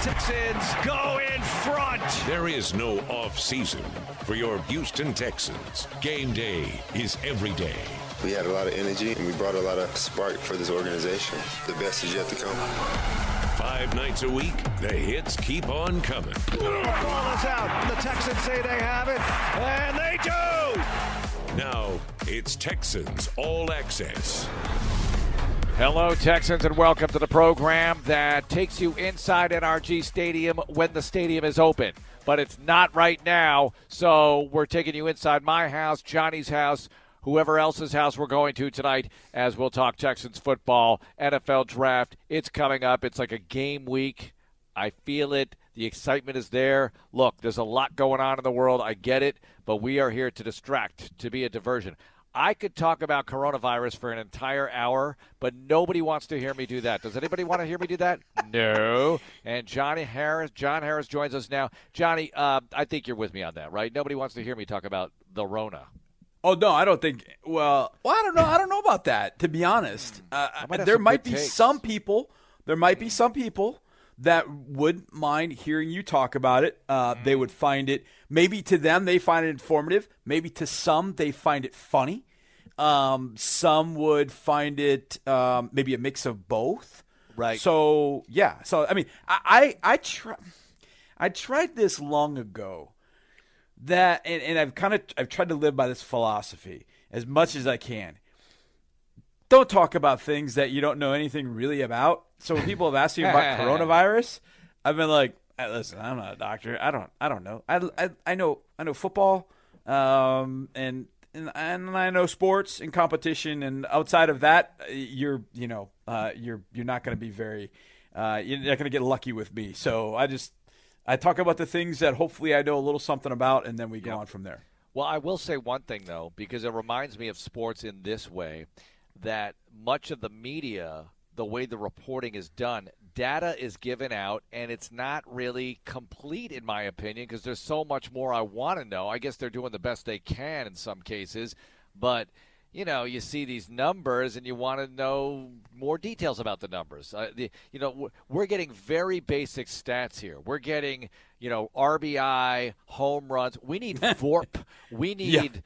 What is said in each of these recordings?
Texans go in front. There is no off-season for your Houston Texans. Game day is every day. We had a lot of energy, and we brought a lot of spark for this organization. The best is yet to come. 5 nights a week, the hits keep on coming. The ball is out. The Texans say they have it, and they do. Now, it's Texans All Access. Hello, Texans, and welcome to the program that takes you inside NRG Stadium when the stadium is open. But it's not right now, so we're taking you inside my house, Johnny's house, whoever else's house we're going to tonight, as we'll talk Texans football, NFL draft. It's coming up. It's like a game week. I feel it. The excitement is there. Look, there's a lot going on in the world. I get it, but we are here to distract, to be a diversion. I could talk about coronavirus for an entire hour, but nobody wants to hear me do that. Does anybody want to hear me do that? No. And John Harris joins us now. Johnny, I think you're with me on that, right? Nobody wants to hear me talk about the Rona. Oh, no, I don't think – well, I don't know. I don't know about that, to be honest. There might be some people that wouldn't mind hearing you talk about it. They would find it – maybe to them they find it informative. Maybe to some they find it funny. Some would find it maybe a mix of both. Right. So, yeah. So, I mean, I tried this long ago. That and I've tried to live by this philosophy as much as I can. Don't talk about things that you don't know anything really about. So when people have asked you about coronavirus, I've been like, hey, "Listen, I'm not a doctor. I don't know. I know football, and I know sports and competition. And outside of that, you're not going to be very, you're not going to get lucky with me. So I talk about the things that hopefully I know a little something about, and then we go on from there. Well, I will say one thing, though, because it reminds me of sports in this way, that much of the media, the way the reporting is done, data is given out, and it's not really complete, in my opinion, because there's so much more I want to know. I guess they're doing the best they can in some cases, but you know, you see these numbers and you want to know more details about the numbers. We're getting very basic stats here. We're getting, RBI, home runs. We need VORP. We need,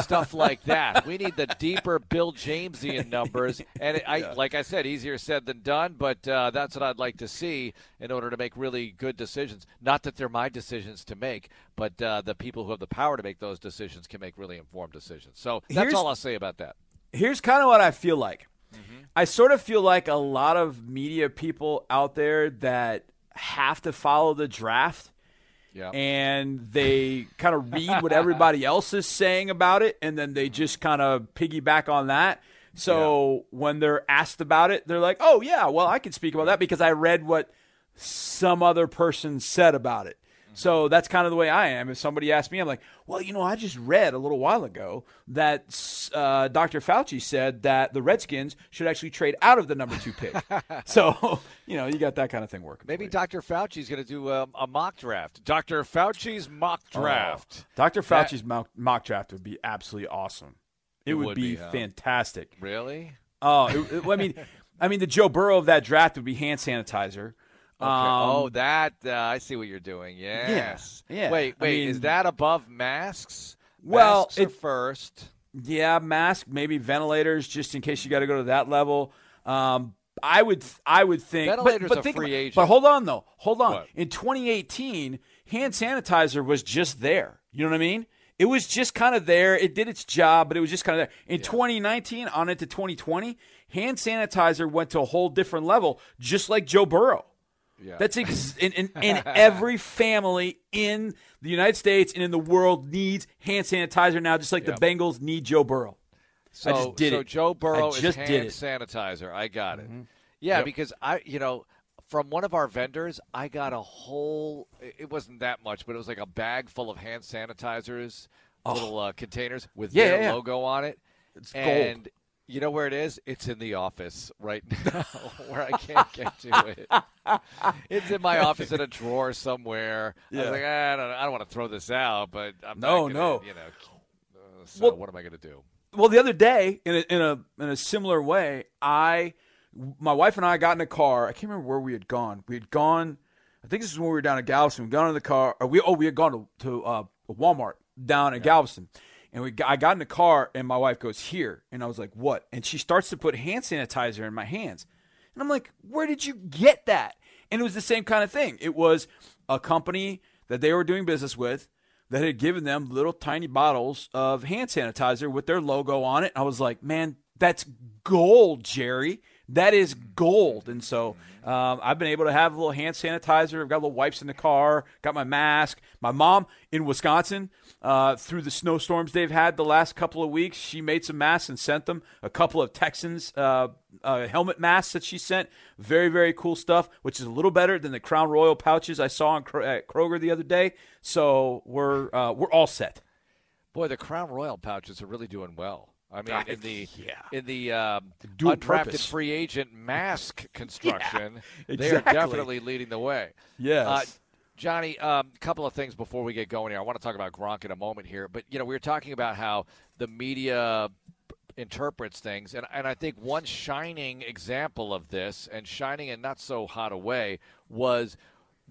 stuff like that. We need the deeper Bill Jamesian numbers. And like I said, easier said than done, but that's what I'd like to see in order to make really good decisions. Not that they're my decisions to make, but the people who have the power to make those decisions can make really informed decisions. So that's all I'll say about that. Here's kind of what I feel like. Mm-hmm. I sort of feel like a lot of media people out there that have to follow the draft, and they kind of read what everybody else is saying about it, and then they just kind of piggyback on that. So when they're asked about it, they're like, oh, yeah, well, I can speak about that because I read what some other person said about it. So that's kind of the way I am. If somebody asks me, I'm like, well, I just read a little while ago that Dr. Fauci said that the Redskins should actually trade out of the number 2 pick. So, you got that kind of thing working. Maybe Dr. Fauci's going to do a mock draft. Dr. Fauci's mock draft. Oh, Dr. Fauci's mock draft would be absolutely awesome. It would be fantastic. Really? Oh, I mean, the Joe Burrow of that draft would be hand sanitizer. Okay. I see what you're doing. Yes. Yeah. Wait. I mean, is that above masks? Well, masks are first. Yeah, mask, maybe ventilators, just in case you got to go to that level. I would think ventilators are free agent. But hold on, though. What? In 2018, hand sanitizer was just there. You know what I mean? It was just kind of there. It did its job, but it was just kind of there. In 2019, on into 2020, hand sanitizer went to a whole different level, just like Joe Burrow. Yeah. That's in every family in the United States and in the world needs hand sanitizer now, just like the Bengals need Joe Burrow. So, Joe Burrow is hand sanitizer. I got it. Mm-hmm. Yeah, because from one of our vendors, I got a whole. It wasn't that much, but it was like a bag full of hand sanitizers, little containers with their logo on it. It's gold. You know where it is? It's in the office right now where I can't get to it. It's in my office in a drawer somewhere. Yeah. I was like, I don't want to throw this out, but I'm not going to, what am I going to do? Well, the other day, in a similar way, my wife and I got in a car. I can't remember where we had gone. I think this is when we were down in Galveston. We got in the car. We had gone to Walmart down in Galveston. And I got in the car, and my wife goes, here. And I was like, what? And she starts to put hand sanitizer in my hands. And I'm like, where did you get that? And it was the same kind of thing. It was a company that they were doing business with that had given them little tiny bottles of hand sanitizer with their logo on it. And I was like, man, that's gold, Jerry. That is gold. And so I've been able to have a little hand sanitizer. I've got little wipes in the car, got my mask. My mom in Wisconsin, through the snowstorms they've had the last couple of weeks, she made some masks and sent them. A couple of Texans helmet masks that she sent. Very, very cool stuff, which is a little better than the Crown Royal pouches I saw at Kroger the other day. So we're all set. Boy, the Crown Royal pouches are really doing well. I mean, in the undrafted purpose. Free agent mask construction, they are definitely leading the way. Yes. Johnny, couple of things before we get going here. I want to talk about Gronk in a moment here. But, you know, we were talking about how the media interprets things. And I think one shining example of this, and shining in not so hot a way, was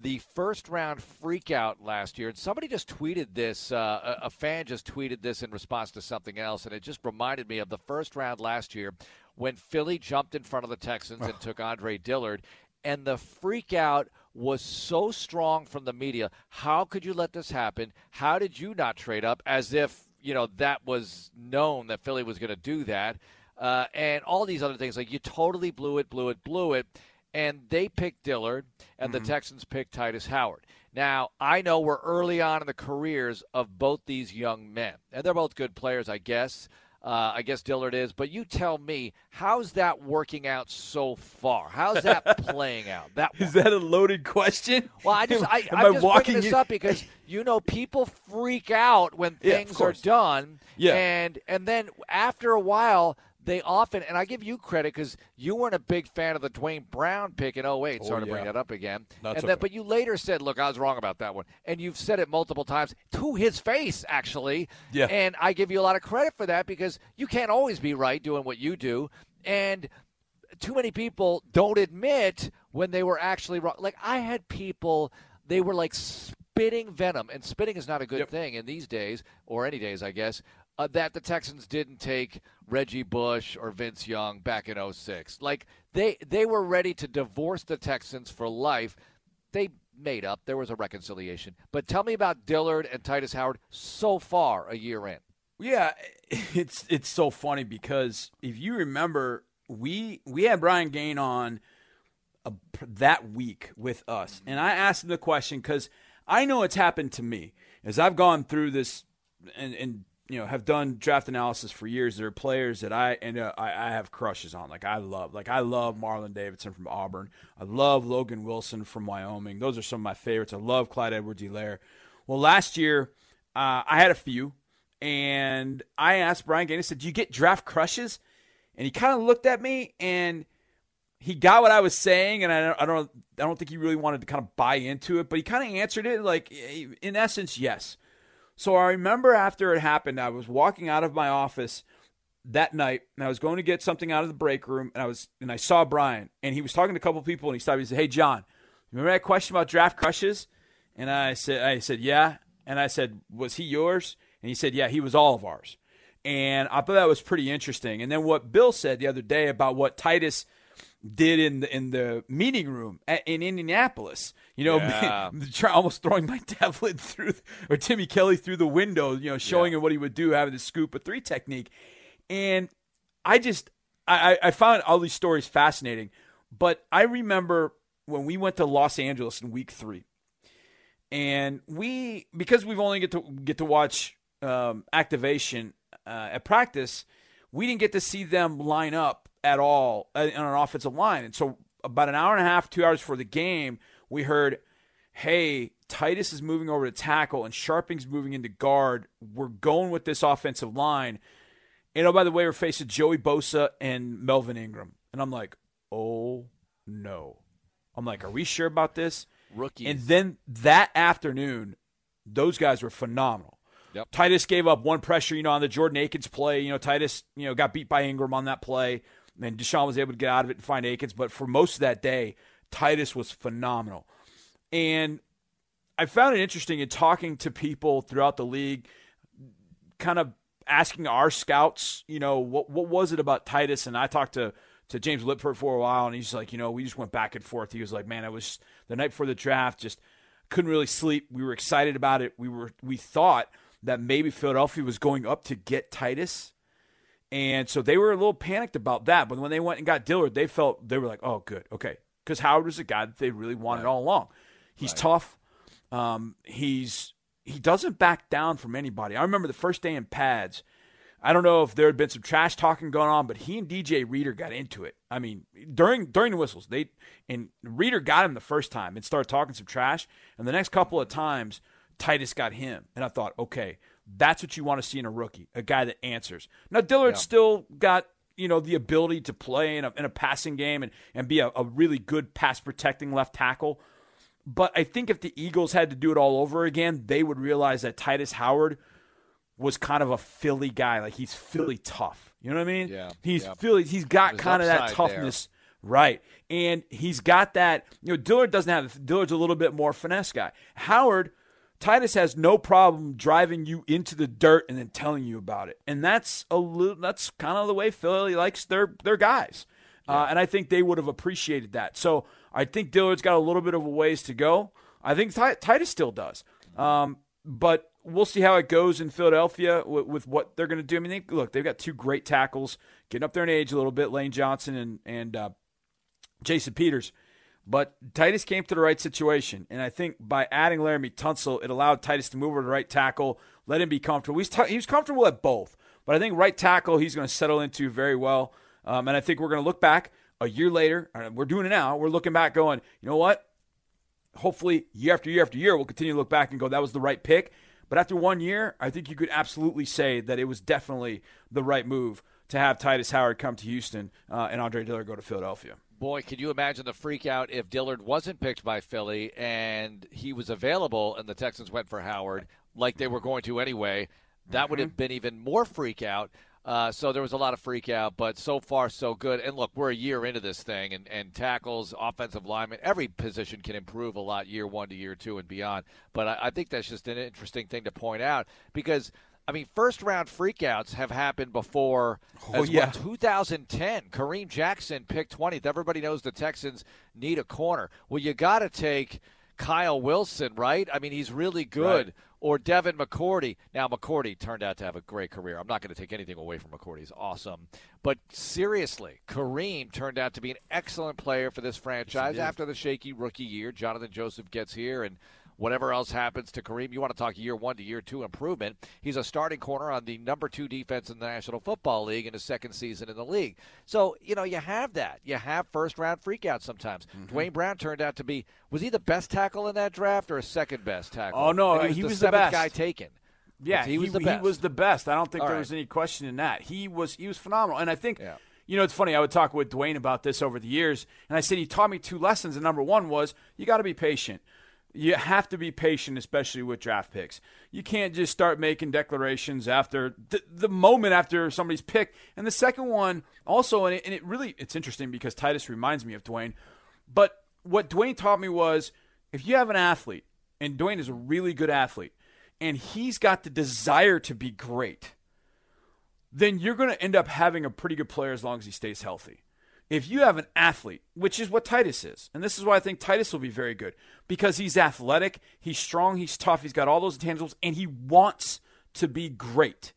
the first-round freakout last year, and somebody just tweeted this, a fan just tweeted this in response to something else, and it just reminded me of the first round last year when Philly jumped in front of the Texans and took Andre Dillard, and the freakout was so strong from the media. How could you let this happen? How did you not trade up? As if, you know, that was known that Philly was going to do that, and all these other things. Like, you totally blew it. And they picked Dillard, and the Texans picked Tytus Howard. Now, I know we're early on in the careers of both these young men, and they're both good players, I guess. I guess Dillard is. But you tell me, how's that working out so far? How's that playing out? Is that a loaded question? Well, I'm just bringing this up because, you know, people freak out when things are done. Yeah. And then after a while – they often, and I give you credit because you weren't a big fan of the Dwayne Brown pick in 08. Sorry to bring that up again. But you later said, look, I was wrong about that one. And you've said it multiple times to his face, actually. Yeah. And I give you a lot of credit for that because you can't always be right doing what you do. And too many people don't admit when they were actually wrong. Like, I had people, they were like spitting venom. And spitting is not a good thing in these days, or any days, I guess. That the Texans didn't take Reggie Bush or Vince Young back in 06. Like, they were ready to divorce the Texans for life. They made up. There was a reconciliation. But tell me about Dillard and Tytus Howard so far a year in. Yeah, it's so funny because if you remember, we had Brian Gaine on that week with us. And I asked him the question because I know it's happened to me. As I've gone through this and you know, have done draft analysis for years. There are players that I have crushes on. Like I love Marlon Davidson from Auburn. I love Logan Wilson from Wyoming. Those are some of my favorites. I love Clyde Edwards-Helaire. Well, last year I had a few, and I asked Brian Gaine. I said, "Do you get draft crushes?" And he kind of looked at me, and he got what I was saying, and I don't think he really wanted to kind of buy into it, but he kind of answered it like, in essence, yes. So I remember after it happened, I was walking out of my office that night, and I was going to get something out of the break room, and I saw Brian, and he was talking to a couple of people, and he stopped me and said, "Hey, John, remember that question about draft crushes?" And I said, "Yeah." And I said, "Was he yours?" And he said, "Yeah, he was all of ours." And I thought that was pretty interesting. And then what Bill said the other day about what Tytus did in the meeting room in Indianapolis, you know, almost throwing Mike Devlin or Timmy Kelly through the window, you know, showing him what he would do, having the scoop a three technique. And I found all these stories fascinating, but I remember when we went to Los Angeles in week 3 and because we've only get to watch activation at practice, we didn't get to see them line up at all on an offensive line. And so about an hour and a half, 2 hours before the game, we heard, "Hey, Tytus is moving over to tackle and Sharping's moving into guard. We're going with this offensive line. And oh, by the way, we're facing Joey Bosa and Melvin Ingram." And I'm like, "Oh no." I'm like, "Are we sure about this?" Rookies. And then that afternoon, those guys were phenomenal. Yep. Tytus gave up one pressure, you know, on the Jordan Akins play. You know, Tytus, you know, got beat by Ingram on that play. And Deshaun was able to get out of it and find Akins. But for most of that day, Tytus was phenomenal. And I found it interesting in talking to people throughout the league, kind of asking our scouts, you know, what was it about Tytus? And I talked to James Lipford for a while, and he's like, you know, we just went back and forth. He was like, man, I was the night before the draft, just couldn't really sleep. We were excited about it. We thought that maybe Philadelphia was going up to get Tytus. And so they were a little panicked about that. But when they went and got Dillard, they were like, oh, good, okay. Because Howard was a guy that they really wanted all along. He's tough. He doesn't back down from anybody. I remember the first day in pads, I don't know if there had been some trash talking going on, but he and DJ Reader got into it. I mean, during the whistles, Reader got him the first time and started talking some trash. And the next couple of times, Tytus got him. And I thought, okay, that's what you want to see in a rookie, a guy that answers. Now, Dillard still got, you know, the ability to play in a passing game and be a really good pass-protecting left tackle. But I think if the Eagles had to do it all over again, they would realize that Tytus Howard was kind of a Philly guy. Like, he's Philly tough. You know what I mean? Yeah. He's Philly. He's got kind of that toughness. There. Right. And he's got that. You know, Dillard's a little bit more finesse guy. Tytus has no problem driving you into the dirt and then telling you about it. And that's kind of the way Philly likes their guys. Yeah. And I think they would have appreciated that. So I think Dillard's got a little bit of a ways to go. I think Tytus still does. But we'll see how it goes in Philadelphia with what they're going to do. I mean, they've got two great tackles, getting up there in age a little bit, Lane Johnson and Jason Peters. But Tytus came to the right situation, and I think by adding Laramie Tunsil, it allowed Tytus to move over to right tackle, let him be comfortable. He was comfortable at both, but I think right tackle he's going to settle into very well. And I think we're going to look back a year later, and we're doing it now, we're looking back going, you know what? Hopefully year after year after year we'll continue to look back and go, that was the right pick. But after 1 year, I think you could absolutely say that it was definitely the right move to have Tytus Howard come to Houston and Andre Dillard go to Philadelphia. Boy, could you imagine the freak out if Dillard wasn't picked by Philly and he was available and the Texans went for Howard like they were going to anyway. That would have been even more freak out. So there was a lot of freak out, but so far so good. And look, we're a year into this thing, and tackles, offensive linemen, every position can improve a lot year one to year two and beyond. But I think that's just an interesting thing to point out because – I mean, first-round freakouts have happened before. Oh, as well. 2010, Kareem Jackson picked 20th. Everybody knows the Texans need a corner. Well, you got to take Kyle Wilson, right? I mean, he's really good. Right. Or Devin McCourty. Now, McCourty turned out to have a great career. I'm not going to take anything away from McCourty. He's awesome. But seriously, Kareem turned out to be an excellent player for this franchise. Yes, after the shaky rookie year, Jonathan Joseph gets here and whatever else happens to Kareem, you want to talk year one to year two improvement. He's a starting corner on the number 2 defense in the National Football League in his second season in the league. So, you know, you have that. You have first-round freakouts sometimes. Mm-hmm. Dwayne Brown turned out to be – was he the best tackle in that draft or a second-best tackle? Oh, no, he was the best. Guy taken. Yeah, he was the best. He was the best. I don't think there was any question in that. He was phenomenal. And I think you know, it's funny. I would talk with Dwayne about this over the years, and I said he taught me 2 lessons, and number 1 was you got to be patient. You have to be patient, especially with draft picks. You can't just start making declarations after the moment after somebody's picked. And the second one also, it's interesting because Tytus reminds me of Dwayne. But what Dwayne taught me was if you have an athlete, and Dwayne is a really good athlete, and he's got the desire to be great, then you're going to end up having a pretty good player as long as he stays healthy. If you have an athlete, which is what Tytus is, and this is why I think Tytus will be very good, because he's athletic, he's strong, he's tough, he's got all those intangibles, and he wants to be great.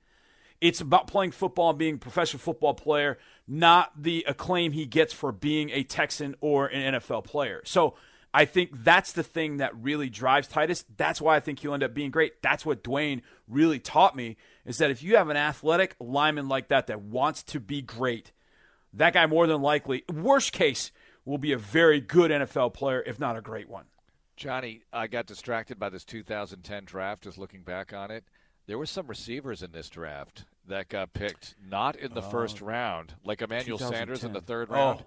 It's about playing football and being a professional football player, not the acclaim he gets for being a Texan or an NFL player. So I think that's the thing that really drives Tytus. That's why I think he'll end up being great. That's what Dwayne really taught me, is that if you have an athletic lineman like that that wants to be great, that guy more than likely, worst case, will be a very good NFL player, if not a great one. Johnny, I got distracted by this 2010 draft, just looking back on it. There were some receivers in this draft that got picked not in the first round, like Emmanuel Sanders in the 3rd round. Oh.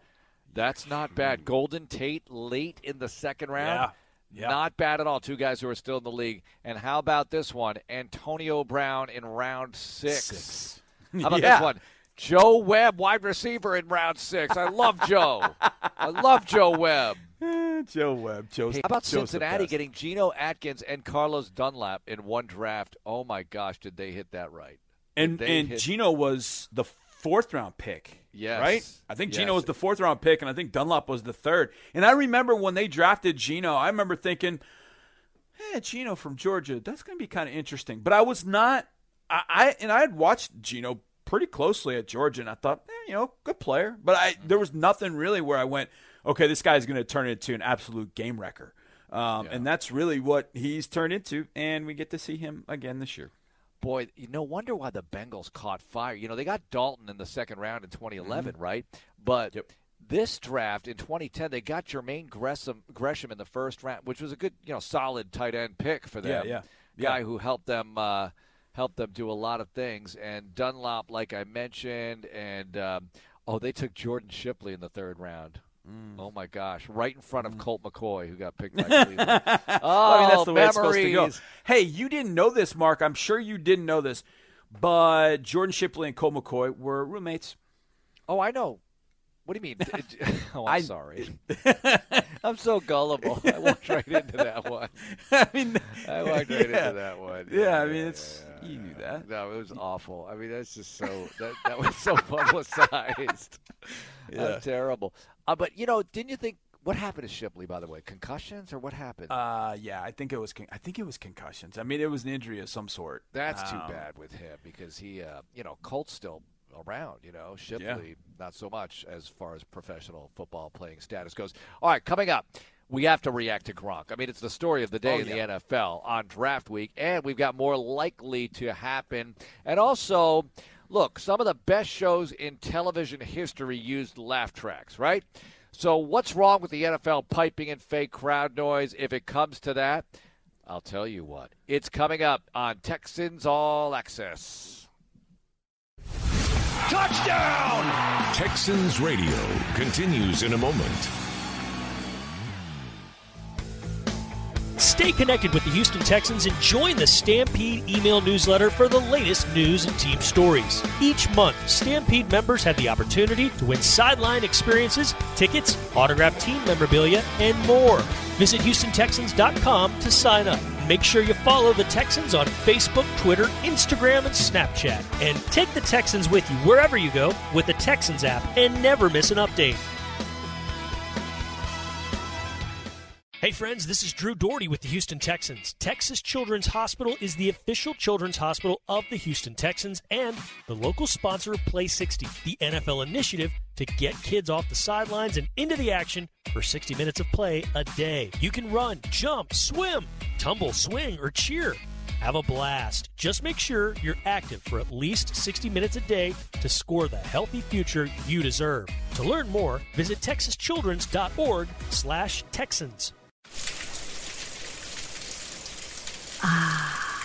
That's not bad. Golden Tate late in the 2nd round. Yeah. Yep. Not bad at all. 2 guys who are still in the league. And how about this one? Antonio Brown in round 6. How about this one? Joe Webb, wide receiver in round 6. I love Joe. I love Joe Webb. Joe Webb. Hey, how about Joe's Cincinnati getting Geno Atkins and Carlos Dunlap in one draft? Oh, my gosh, did they hit that right? And Geno was the fourth-round pick, yes, right? I think Geno was the fourth-round pick, and I think Dunlap was the third. And I remember when they drafted Geno, I remember thinking, hey, Geno from Georgia, that's going to be kind of interesting. But I was not – and I had watched Geno pretty closely at Georgia, and I thought, you know, good player. But there was nothing really where I went, okay, this guy's going to turn into an absolute game wrecker. And that's really what he's turned into, and we get to see him again this year. Boy, no wonder why the Bengals caught fire. You know, they got Dalton in the second round in 2011, right? But this draft in 2010, they got Jermaine Gresham in the first round, which was a good, you know, solid tight end pick for them. Guy who helped them do a lot of things. And Dunlap, like I mentioned, and they took Jordan Shipley in the third round. Oh, my gosh. Right in front of Colt McCoy, who got picked by Cleveland. I mean, that's the way it's supposed to go. Hey, you didn't know this, Mark. I'm sure you didn't know this, but Jordan Shipley and Colt McCoy were roommates. Oh, I know. What do you mean? Oh, I'm sorry. I'm so gullible. I walked right into that one. Yeah, you knew that. No, it was awful. I mean, that's just so – that was so publicized. That's terrible. But, you know, didn't you think – what happened to Shipley, by the way? Concussions or what happened? I think it was concussions. I mean, it was an injury of some sort. That's too bad with him because he you know, Colt's still – around, you know, Shipley, not so much as far as professional football playing status goes. All right, coming up, we have to react to Gronk. I mean, it's the story of the day in the NFL on draft week, and we've got more likely to happen. And also, look, some of the best shows in television history used laugh tracks, right? So what's wrong with the NFL piping in fake crowd noise if it comes to that? I'll tell you what. It's coming up on Texans All Access. Touchdown! Texans Radio continues in a moment. Stay connected with the Houston Texans and join the Stampede email newsletter for the latest news and team stories. Each month, Stampede members have the opportunity to win sideline experiences, tickets, autographed team memorabilia, and more. Visit HoustonTexans.com to sign up. Make sure you follow the Texans on Facebook, Twitter, Instagram, and Snapchat. And take the Texans with you wherever you go with the Texans app and never miss an update. Hey friends, this is Drew Doherty with the Houston Texans. Texas Children's Hospital is the official children's hospital of the Houston Texans and the local sponsor of Play 60, the NFL initiative to get kids off the sidelines and into the action for 60 minutes of play a day. You can run, jump, swim, tumble, swing, or cheer. Have a blast. Just make sure you're active for at least 60 minutes a day to score the healthy future you deserve. To learn more, visit texaschildrens.org/Texans. Ah,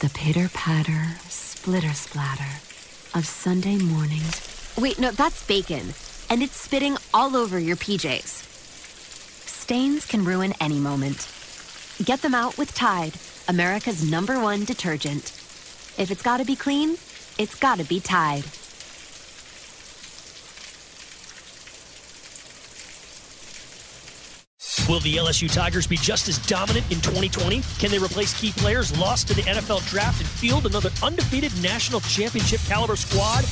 the pitter-patter, splitter-splatter of Sunday mornings. Wait, no, that's bacon, and it's spitting all over your PJs. Stains can ruin any moment. Get them out with Tide, America's #1 detergent. If it's got to be clean, it's got to be Tide. Will the LSU Tigers be just as dominant in 2020? Can they replace key players lost to the NFL draft and field another undefeated national championship caliber squad?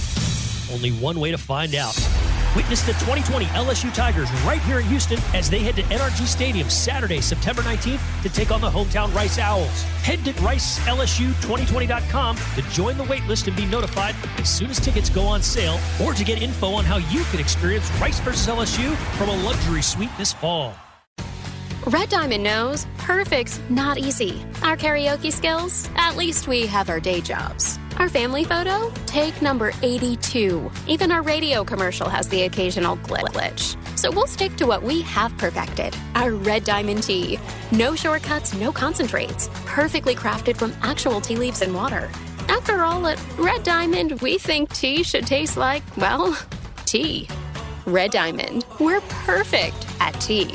Only one way to find out. Witness the 2020 LSU Tigers right here in Houston as they head to NRG Stadium Saturday, September 19th to take on the hometown Rice Owls. Head to RiceLSU2020.com to join the waitlist and be notified as soon as tickets go on sale or to get info on how you can experience Rice versus LSU from a luxury suite this fall. Red Diamond knows perfect's not easy. Our karaoke skills? At least we have our day jobs. Our family photo? Take number 82. Even our radio commercial has the occasional glitch. So we'll stick to what we have perfected. Our Red Diamond tea. No shortcuts, no concentrates. Perfectly crafted from actual tea leaves and water. After all, at Red Diamond, we think tea should taste like, well, tea. Red Diamond. We're perfect at tea.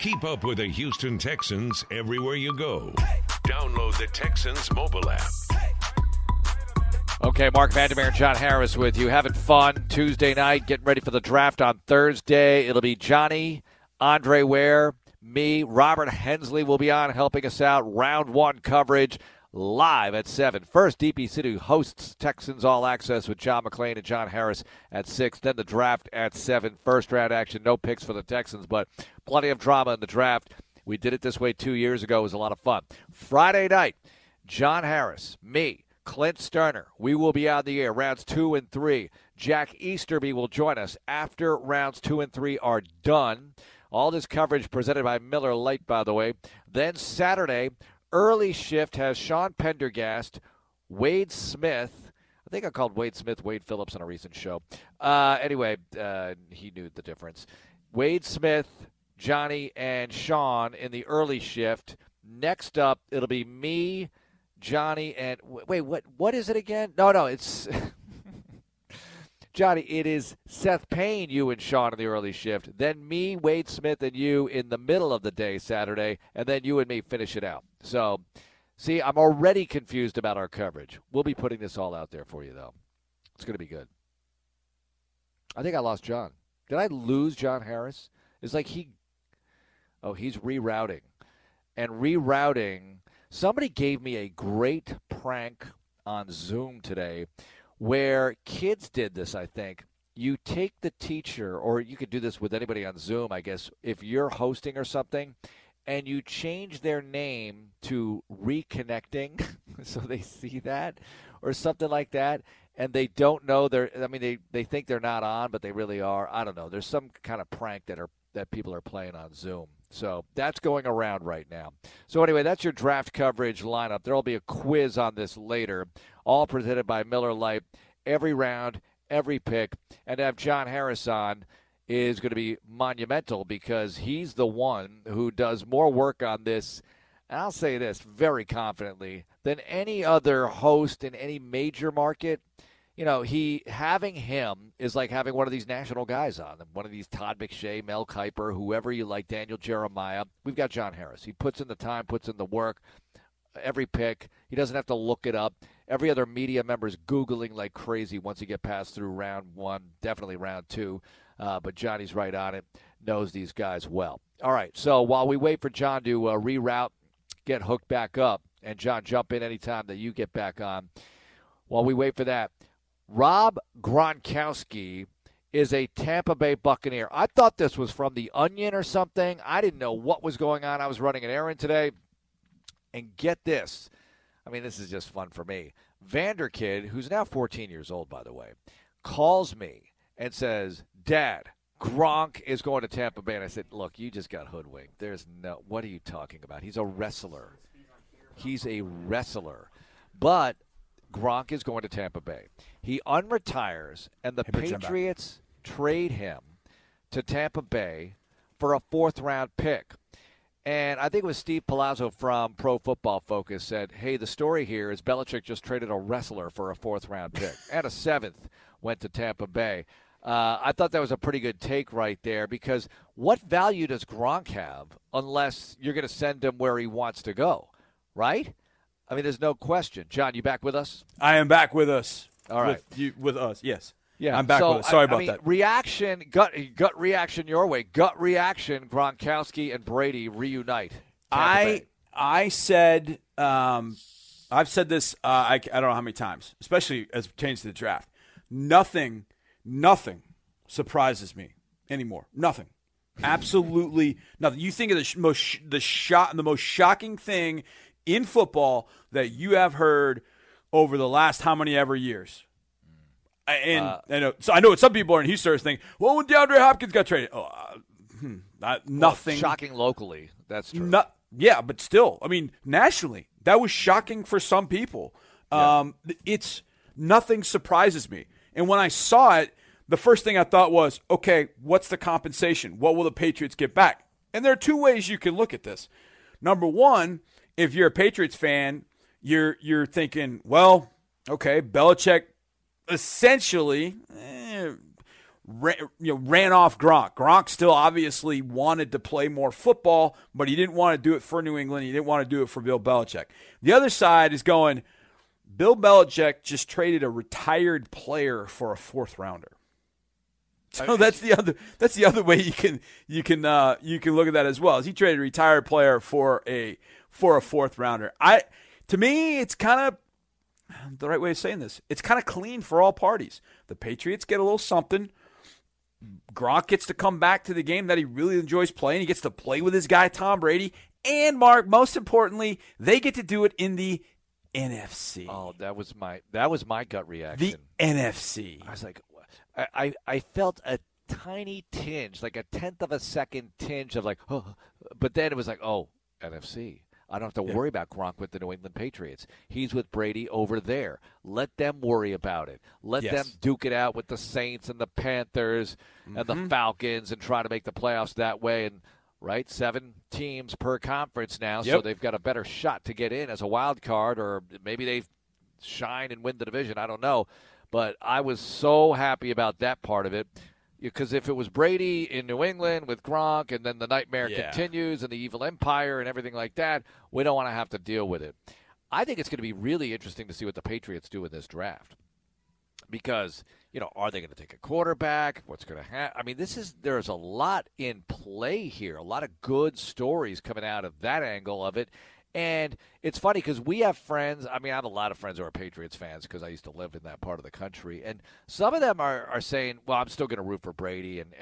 Keep up with the Houston Texans everywhere you go. Download the Texans mobile app. Okay, Mark Vandermeer and John Harris with you. Having fun Tuesday night, getting ready for the draft on Thursday. It'll be Johnny, Andre Ware, me, Robert Hensley will be on helping us out. Round one coverage live at 7. First, DP City hosts Texans All Access with John McClain and John Harris at 6. Then the draft at 7. First round action, no picks for the Texans, but plenty of drama in the draft. We did it this way 2 years ago. It was a lot of fun. Friday night, John Harris, me, Clint Sterner, we will be on the air, rounds 2 and 3. Jack Easterby will join us after rounds 2 and 3 are done. All this coverage presented by Miller Lite, by the way. Then Saturday, early shift has Sean Pendergast, Wade Smith. I think I called Wade Smith Wade Phillips on a recent show. Anyway, he knew the difference. Wade Smith, Johnny, and Sean in the early shift. Next up, it'll be me, Johnny, and wait, what is it again? No, it's Johnny, it is Seth Payne, you and Sean in the early shift, then me, Wade Smith, and you in the middle of the day Saturday, and then you and me finish it out. So, see, I'm already confused about our coverage. We'll be putting this all out there for you, though. It's going to be good. I think I lost John. Did I lose John Harris? It's like he's rerouting. And rerouting... Somebody gave me a great prank on Zoom today where kids did this, I think. You take the teacher, or you could do this with anybody on Zoom, I guess, if you're hosting or something, and you change their name to Reconnecting so they see that or something like that, and they don't know they think they're not on, but they really are. I don't know. There's some kind of prank that people are playing on Zoom. So that's going around right now. So anyway, that's your draft coverage lineup. There will be a quiz on this later, all presented by Miller Lite. Every round, every pick. And to have John Harris on is going to be monumental because he's the one who does more work on this, and I'll say this very confidently, than any other host in any major market. You know, having him is like having one of these national guys on them, one of these Todd McShay, Mel Kiper, whoever you like, Daniel Jeremiah. We've got John Harris. He puts in the time, puts in the work, every pick. He doesn't have to look it up. Every other media member is Googling like crazy once you get past through round one, definitely round two. But Johnny's right on it, knows these guys well. All right, so while we wait for John to reroute, get hooked back up, and John, jump in anytime that you get back on. While we wait for that, Rob Gronkowski is a Tampa Bay Buccaneer. I thought this was from The Onion or something. I didn't know what was going on. I was running an errand today. And get this. I mean, this is just fun for me. Vanderkid, who's now 14 years old, by the way, calls me and says, Dad, Gronk is going to Tampa Bay. And I said, look, you just got hoodwinked. What are you talking about? He's a wrestler. But Gronk is going to Tampa Bay. He unretires, and the Patriots trade him to Tampa Bay for a fourth-round pick. And I think it was Steve Palazzo from Pro Football Focus said, hey, the story here is Belichick just traded a wrestler for a fourth-round pick, and a seventh went to Tampa Bay. I thought that was a pretty good take right there because what value does Gronk have unless you're going to send him where he wants to go, right? I mean, there's no question. John, you back with us? I am back with us. All right. With us, yes. Yeah. I'm back with us. Sorry about that. Reaction, gut reaction your way. Gut reaction, Gronkowski and Brady reunite. I said, I've said this, I don't know how many times, especially as it pertains to the draft. Nothing surprises me anymore. Nothing. Absolutely nothing. You think of the most shocking thing in football that you have heard over the last how many ever years. And I know some people are in Houston thinking, well, when DeAndre Hopkins got traded, nothing. Shocking locally, that's true. But still, I mean, nationally, that was shocking for some people. Yeah. It's nothing surprises me. And when I saw it, the first thing I thought was, okay, what's the compensation? What will the Patriots get back? And there are two ways you can look at this. Number one, if you're a Patriots fan, you're thinking, well, okay, Belichick essentially ran off Gronk. Gronk still obviously wanted to play more football, but he didn't want to do it for New England. He didn't want to do it for Bill Belichick. The other side is going, Bill Belichick just traded a retired player for a fourth rounder. So that's the other way you can look at that as well. Is he traded a retired player for a fourth rounder? To me, it's kind of the right way of saying this. It's kind of clean for all parties. The Patriots get a little something. Gronk gets to come back to the game that he really enjoys playing. He gets to play with his guy Tom Brady, and Mark, most importantly, they get to do it in the NFC. Oh, that was my gut reaction. The NFC. I was like, I felt a tiny tinge, like a tenth of a second tinge of like, oh, but then it was like, oh, NFC. I don't have to worry about Gronk with the New England Patriots. He's with Brady over there. Let them worry about it. Let them duke it out with the Saints and the Panthers and the Falcons and try to make the playoffs that way. And right, 7 teams per conference now, so they've got a better shot to get in as a wild card, or maybe they shine and win the division. I don't know. But I was so happy about that part of it, because if it was Brady in New England with Gronk and then the nightmare continues and the evil empire and everything like that, we don't want to have to deal with it. I think it's going to be really interesting to see what the Patriots do in this draft, because, you know, are they going to take a quarterback? What's going to happen? I mean, there's a lot in play here, a lot of good stories coming out of that angle of it. And it's funny because we have friends. I mean, I have a lot of friends who are Patriots fans because I used to live in that part of the country. And some of them are saying, well, I'm still going to root for Brady. And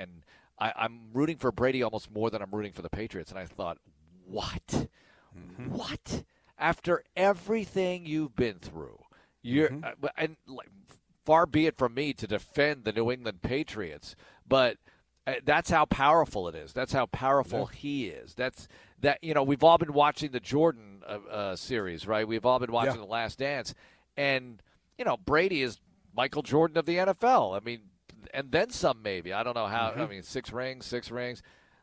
I'm rooting for Brady almost more than I'm rooting for the Patriots. And I thought, what? Mm-hmm. What? After everything you've been through, and like, far be it from me to defend the New England Patriots, but that's how powerful it is. That's how powerful he is. We've all been watching the Jordan series, right? We've all been watching The Last Dance. And, you know, Brady is Michael Jordan of the NFL. I mean, and then some maybe. I don't know how. I mean, 6 rings.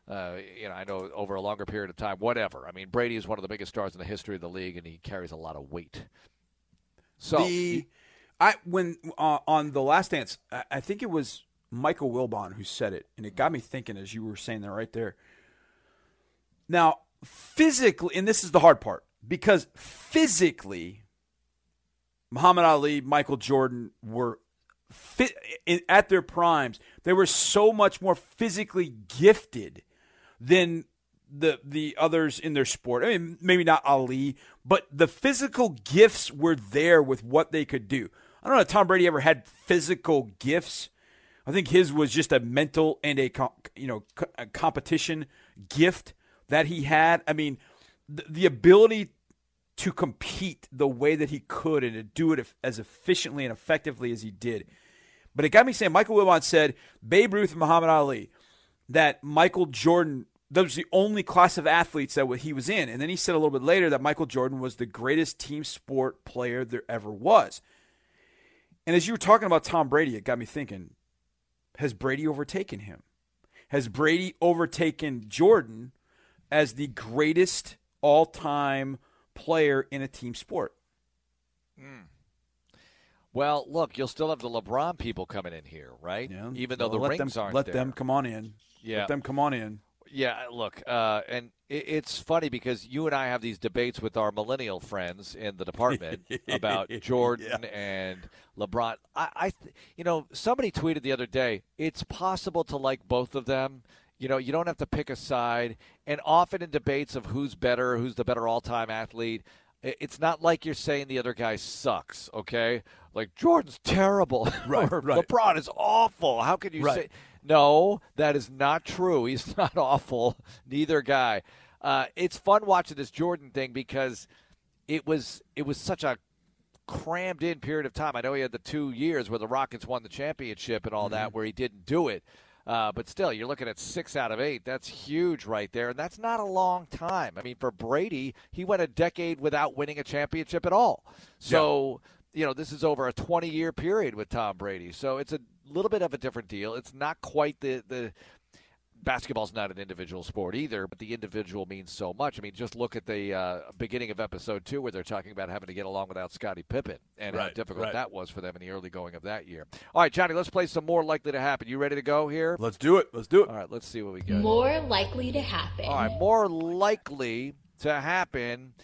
I know over a longer period of time, whatever. I mean, Brady is one of the biggest stars in the history of the league, and he carries a lot of weight. So on The Last Dance, I think it was Michael Wilbon who said it, and it got me thinking as you were saying that right there. Now, physically, and this is the hard part, because physically, Muhammad Ali, Michael Jordan were fit at their primes. They were so much more physically gifted than the others in their sport. I mean, maybe not Ali, but the physical gifts were there with what they could do. I don't know if Tom Brady ever had physical gifts. I think his was just a mental and a competition gift that he had. I mean, the ability to compete the way that he could and to do it as efficiently and effectively as he did. But it got me saying, Michael Wilbon said, Babe Ruth and Muhammad Ali, that Michael Jordan, that was the only class of athletes that he was in. And then he said a little bit later that Michael Jordan was the greatest team sport player there ever was. And as you were talking about Tom Brady, it got me thinking, has Brady overtaken him? Has Brady overtaken Jordan as the greatest all-time player in a team sport? Well, look, you'll still have the LeBron people coming in here, right? Yeah. Even though the rings aren't there. Let them come on in. Yeah. Let them come on in. Yeah, look, and it's funny because you and I have these debates with our millennial friends in the department about Jordan and LeBron. Somebody tweeted the other day, it's possible to like both of them. You know, you don't have to pick a side. And often in debates of who's better, who's the better all-time athlete, it's not like you're saying the other guy sucks, okay? Like, Jordan's terrible. Right, or LeBron is awful. How can you say – no, that is not true. He's not awful, neither guy. It's fun watching this Jordan thing because it was such a crammed-in period of time. I know he had the 2 years where the Rockets won the championship and all that where he didn't do it. But still, you're looking at 6 out of 8. That's huge right there, and that's not a long time. I mean, for Brady, he went a decade without winning a championship at all. So you know, this is over a 20-year period with Tom Brady. So it's a little bit of a different deal. It's not quite the basketball's not an individual sport either, but the individual means so much. I mean, just look at the beginning of episode 2 where they're talking about having to get along without Scottie Pippen and how difficult that was for them in the early going of that year. All right, Johnny, let's play some More Likely to Happen. You ready to go here? Let's do it. Let's do it. All right, let's see what we get. More likely to happen. All right, more likely to happen.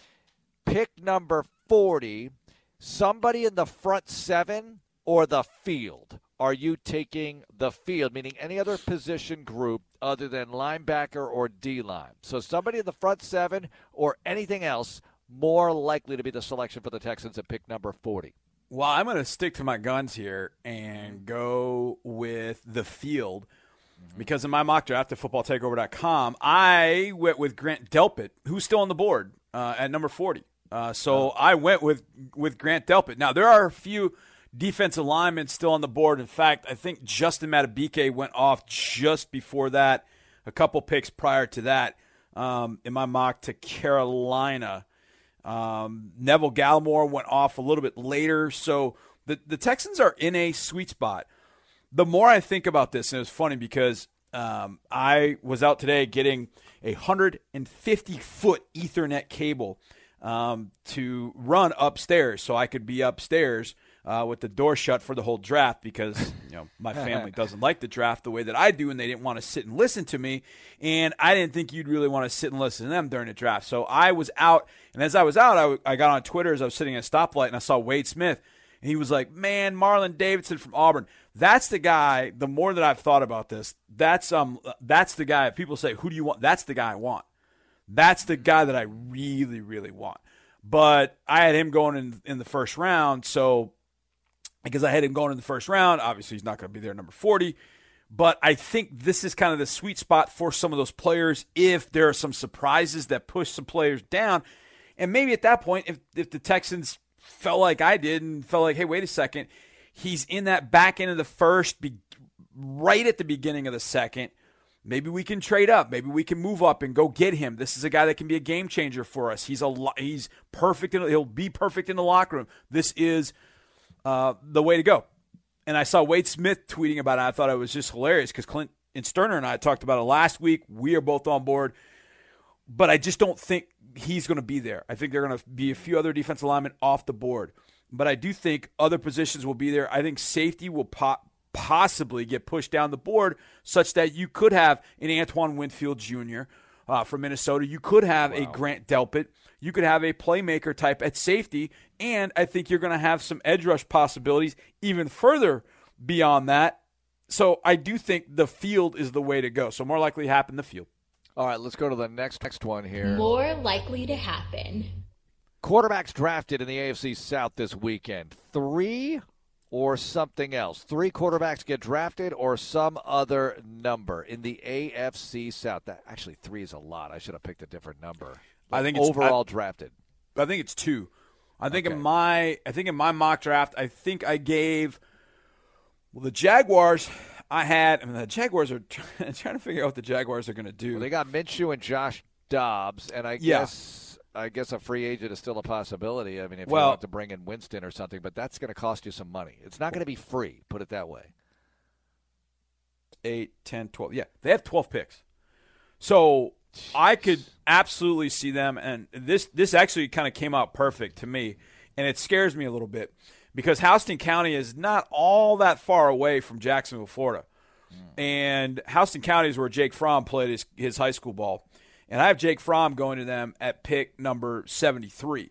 Pick number 40, somebody in the front seven or the field. Are you taking the field, meaning any other position group other than linebacker or D-line? So somebody in the front seven or anything else more likely to be the selection for the Texans at pick number 40. Well, I'm going to stick to my guns here and go with the field because in my mock draft at footballtakeover.com, I went with Grant Delpit, who's still on the board at number 40. So I went with Grant Delpit. Now, there are a few defensive linemen still on the board. In fact, I think Justin Matabike went off just before that, a couple picks prior to that in my mock to Carolina. Neville Gallimore went off a little bit later. So the Texans are in a sweet spot. The more I think about this, and it was funny because I was out today getting a 150-foot Ethernet cable to run upstairs so I could be upstairs with the door shut for the whole draft because, you know, my family doesn't like the draft the way that I do, and they didn't want to sit and listen to me, and I didn't think you'd really want to sit and listen to them during the draft. So I was out, and as I was out, I got on Twitter as I was sitting at a stoplight, and I saw Wade Smith, and he was like, man, Marlon Davidson from Auburn. That's the guy. The more that I've thought about this, that's the guy. If people say, who do you want? That's the guy I want. That's the guy that I really, really want. But I had him going in the first round, so because I had him going in the first round. Obviously, he's not going to be there number 40. But I think this is kind of the sweet spot for some of those players if there are some surprises that push some players down. And maybe at that point, if the Texans felt like I did and felt like, hey, wait a second, he's in that back end of the first, right at the beginning of the second, maybe we can trade up. Maybe we can move up and go get him. This is a guy that can be a game changer for us. He's perfect. He'll be perfect in the locker room. This is the way to go. And I saw Wade Smith tweeting about it. I thought it was just hilarious because Clint and Sterner and I talked about it last week. We are both on board, but I just don't think he's going to be there. I think there are going to be a few other defensive linemen off the board, but I do think other positions will be there. I think safety will possibly get pushed down the board such that you could have an Antoine Winfield Jr. From Minnesota. You could have a Grant Delpit. You could have a playmaker type at safety, and I think you're going to have some edge rush possibilities even further beyond that. So I do think the field is the way to go. So more likely to happen the field. All right, let's go to the next one here. More likely to happen. Quarterbacks drafted in the AFC South this weekend. 3 or something else. 3 quarterbacks get drafted or some other number in the AFC South. That, actually, 3 is a lot. I should have picked a different number. I think it's overall drafted. I think it's 2. I think in my mock draft, I think I gave the Jaguars. The Jaguars are trying to figure out what the Jaguars are going to do. Well, they got Minshew and Josh Dobbs, and I guess a free agent is still a possibility. I mean, if you want to bring in Winston or something, but that's going to cost you some money. It's not going to be free, put it that way. 8, 10, 12. Yeah, they have 12 picks. So jeez. I could absolutely see them, and this actually kind of came out perfect to me, and it scares me a little bit because Houston County is not all that far away from Jacksonville, Florida. Mm. And Houston County is where Jake Fromm played his high school ball. And I have Jake Fromm going to them at pick number 73.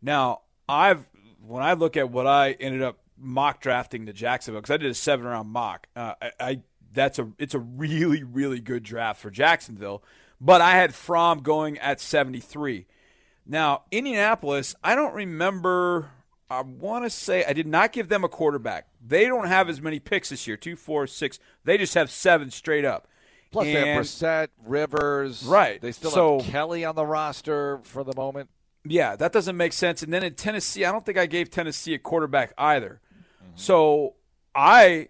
Now, when I look at what I ended up mock drafting to Jacksonville, because I did a 7-round mock, it's a really, really good draft for Jacksonville. But I had Fromm going at 73. Now, Indianapolis, I don't remember. I want to say I did not give them a quarterback. They don't have as many picks this year, 2, 4, 6. They just have 7 straight up. Plus, they have Brissett, Rivers. Right. They still have Kelly on the roster for the moment. Yeah, that doesn't make sense. And then in Tennessee, I don't think I gave Tennessee a quarterback either. Mm-hmm. So I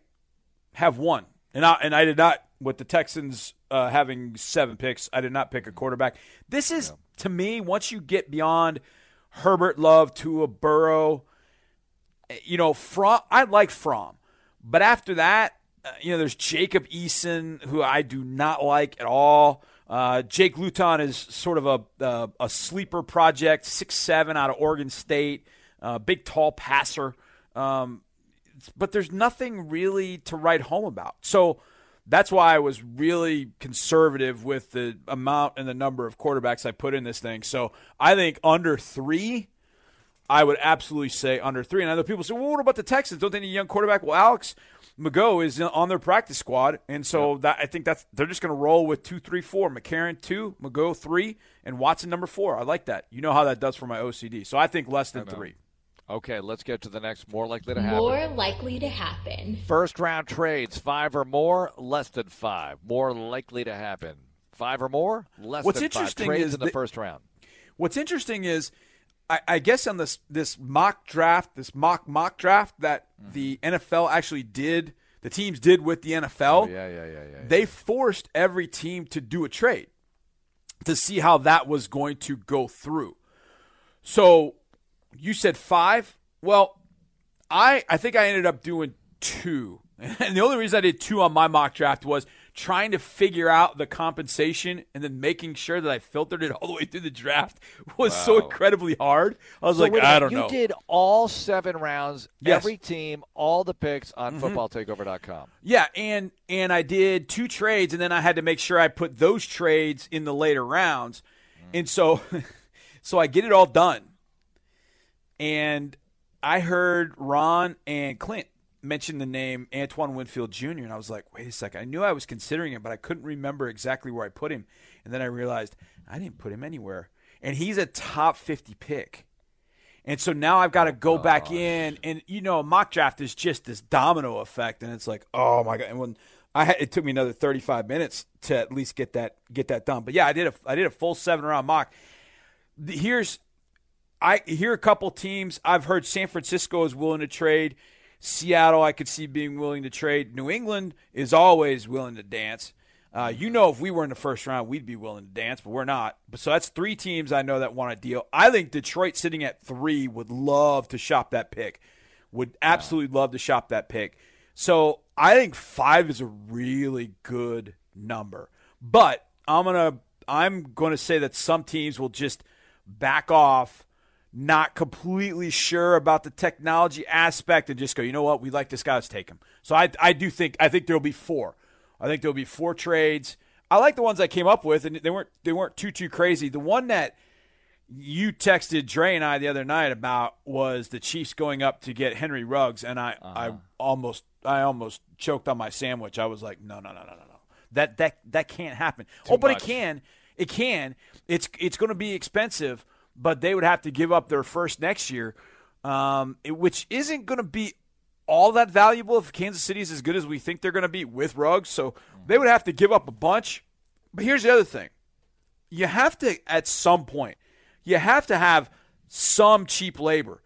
have 1. And I did not, with the Texans having 7 picks, I did not pick a quarterback. This is, to me, once you get beyond Herbert, Love, Tua, Burrow, You know, Fromm, I like Fromm. But after that, you know, there's Jacob Eason, who I do not like at all. Jake Luton is sort of a sleeper project, 6'7" out of Oregon State, big, tall passer. But there's nothing really to write home about. So that's why I was really conservative with the amount and the number of quarterbacks I put in this thing. So I think under three, I would absolutely say under three. And I know people say, well, what about the Texans? Don't they need a young quarterback? Well, Alex Mago is on their practice squad, and so that, I think that's they're just going to roll with 2, 3, 4. McCarron 2, Mago 3, and Watson number 4. I like that. You know how that does for my OCD. So I think less than 3. Okay, let's get to the next more likely to happen. More likely to happen. First round trades, 5 or more, less than 5. More likely to happen. 5 or more, less than 5 trades in the first round. What's interesting is I guess on this mock draft, this mock draft that the NFL actually did, the teams did with the NFL, they forced every team to do a trade to see how that was going to go through. So you said 5. Well, I think I ended up doing 2. And the only reason I did 2 on my mock draft was trying to figure out the compensation and then making sure that I filtered it all the way through the draft was so incredibly hard. I was I don't know. You did all 7 rounds, every team, all the picks on footballtakeover.com. Yeah, and I did 2 trades, and then I had to make sure I put those trades in the later rounds. And so I get it all done. And I heard Ron and Clint mentioned the name Antoine Winfield Jr., and I was like, wait a second. I knew I was considering him, but I couldn't remember exactly where I put him. And then I realized I didn't put him anywhere. And he's a top 50 pick. And so now I've got to go back in. And, you know, a mock draft is just this domino effect, and it's like, oh, my God. And when it took me another 35 minutes to at least get that done. But, yeah, I did a full 7-round mock. I hear a couple teams. I've heard San Francisco is willing to trade. Seattle, I could see being willing to trade. New England is always willing to dance. You know, if we were in the first round, we'd be willing to dance, but we're not. So that's 3 teams I know that want a deal. I think Detroit sitting at 3 would love to shop that pick, would absolutely love to shop that pick. So I think 5 is a really good number. But I'm gonna say that some teams will just back off, not completely sure about the technology aspect, and just go, you know what, we like this guy, let's take him. So I think there'll be 4. I think there'll be 4 trades. I like the ones I came up with, and they weren't too crazy. The one that you texted Dre and I the other night about was the Chiefs going up to get Henry Ruggs, and I almost choked on my sandwich. I was like, no. That can't happen. But it can. It can. It's going to be expensive, but they would have to give up their first next year, which isn't going to be all that valuable if Kansas City is as good as we think they're going to be with Ruggs. So they would have to give up a bunch. But here's the other thing. You have to, at some point, you have to have some cheap labor,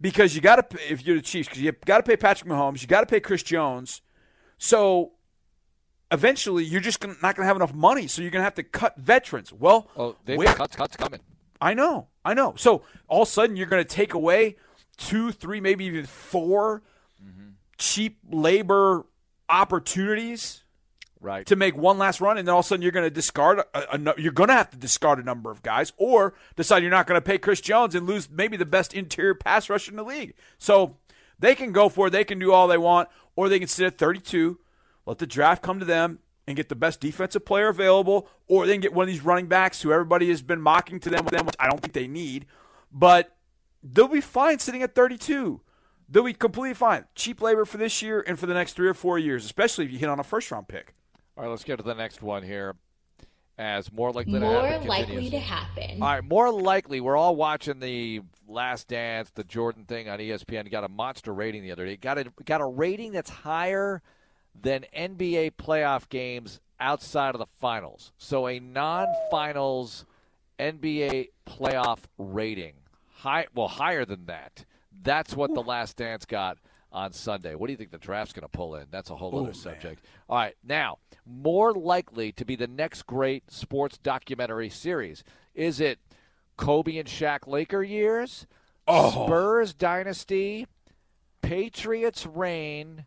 because you got to, if you're the Chiefs, because you got to pay Patrick Mahomes, you got to pay Chris Jones. So eventually you're just not going to have enough money, so you're going to have to cut veterans. Well, they've got cuts coming. I know. So all of a sudden you're going to take away 2, 3, maybe even 4 cheap labor opportunities, right, to make one last run, and then all of a sudden you're going to discard. You're going to have to discard a number of guys, or decide you're not going to pay Chris Jones and lose maybe the best interior pass rusher in the league. So they can go for it. They can do all they want, or they can sit at 32, let the draft come to them, and get the best defensive player available, or they can get one of these running backs who everybody has been mocking to them, which I don't think they need. But they'll be fine sitting at 32. They'll be completely fine. Cheap labor for this year and for the next 3 or 4 years, especially if you hit on a first-round pick. All right, let's get to the next one here. As more likely to happen. More likely to happen. All right, more likely. We're all watching The Last Dance, the Jordan thing on ESPN. He got a monster rating the other day. Got a rating that's higher than NBA playoff games outside of the finals. So a non-finals NBA playoff rating, higher than that. That's what The Last Dance got on Sunday. What do you think the draft's going to pull in? That's a whole other subject. All right, now, more likely to be the next great sports documentary series. Is it Kobe and Shaq Laker years? Spurs dynasty? Patriots reign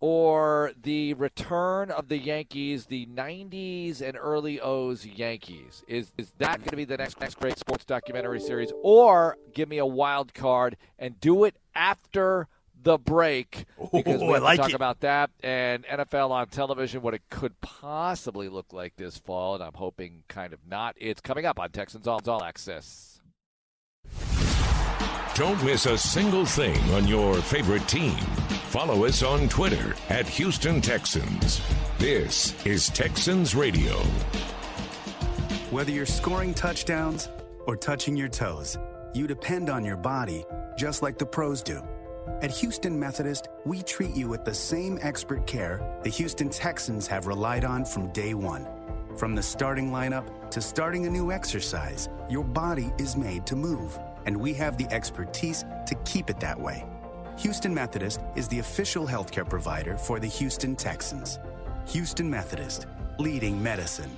or the return of the Yankees, the 90s and early 00s Yankees? Is that going to be the next great sports documentary series? Or give me a wild card and do it after the break, because we like to talk about that and NFL on television, what it could possibly look like this fall, and I'm hoping kind of not. It's coming up on Texans All Access. Don't miss a single thing on your favorite team. Follow us on Twitter at Houston Texans. This is Texans Radio. Whether you're scoring touchdowns or touching your toes, you depend on your body just like the pros do. At Houston Methodist, we treat you with the same expert care the Houston Texans have relied on from day one. From the starting lineup to starting a new exercise, your body is made to move, and we have the expertise to keep it that way. Houston Methodist is the official healthcare provider for the Houston Texans. Houston Methodist, leading medicine.